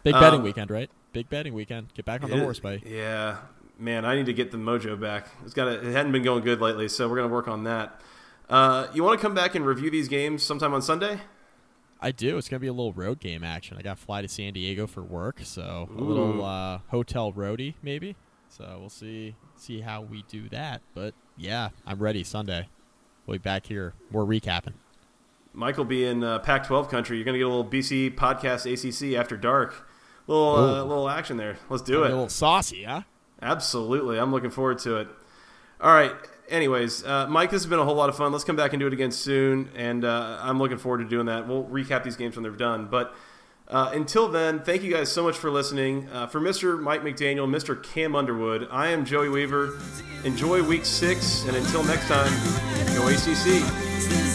Big betting weekend, right? Big betting weekend. Get back on the horse, buddy. Yeah. Man, I need to get the mojo back. It hadn't been going good lately, so we're going to work on that. You want to come back and review these games sometime on Sunday? I do. It's going to be a little road game action. I got to fly to San Diego for work, so a little hotel roadie maybe. So we'll see how we do that. But, yeah, I'm ready Sunday. We'll be back here. More recapping. Mike will be in Pac-12 country. You're going to get a little BC podcast ACC after dark. Little action there. Let's do it. A little saucy, huh? Absolutely. I'm looking forward to it. All right. Anyways, Mike, this has been a whole lot of fun. Let's come back and do it again soon, and I'm looking forward to doing that. We'll recap these games when they're done. But until then, thank you guys so much for listening. For Mr. Mike McDaniel, Mr. Cam Underwood, I am Joey Weaver. Enjoy Week 6, and until next time, go ACC.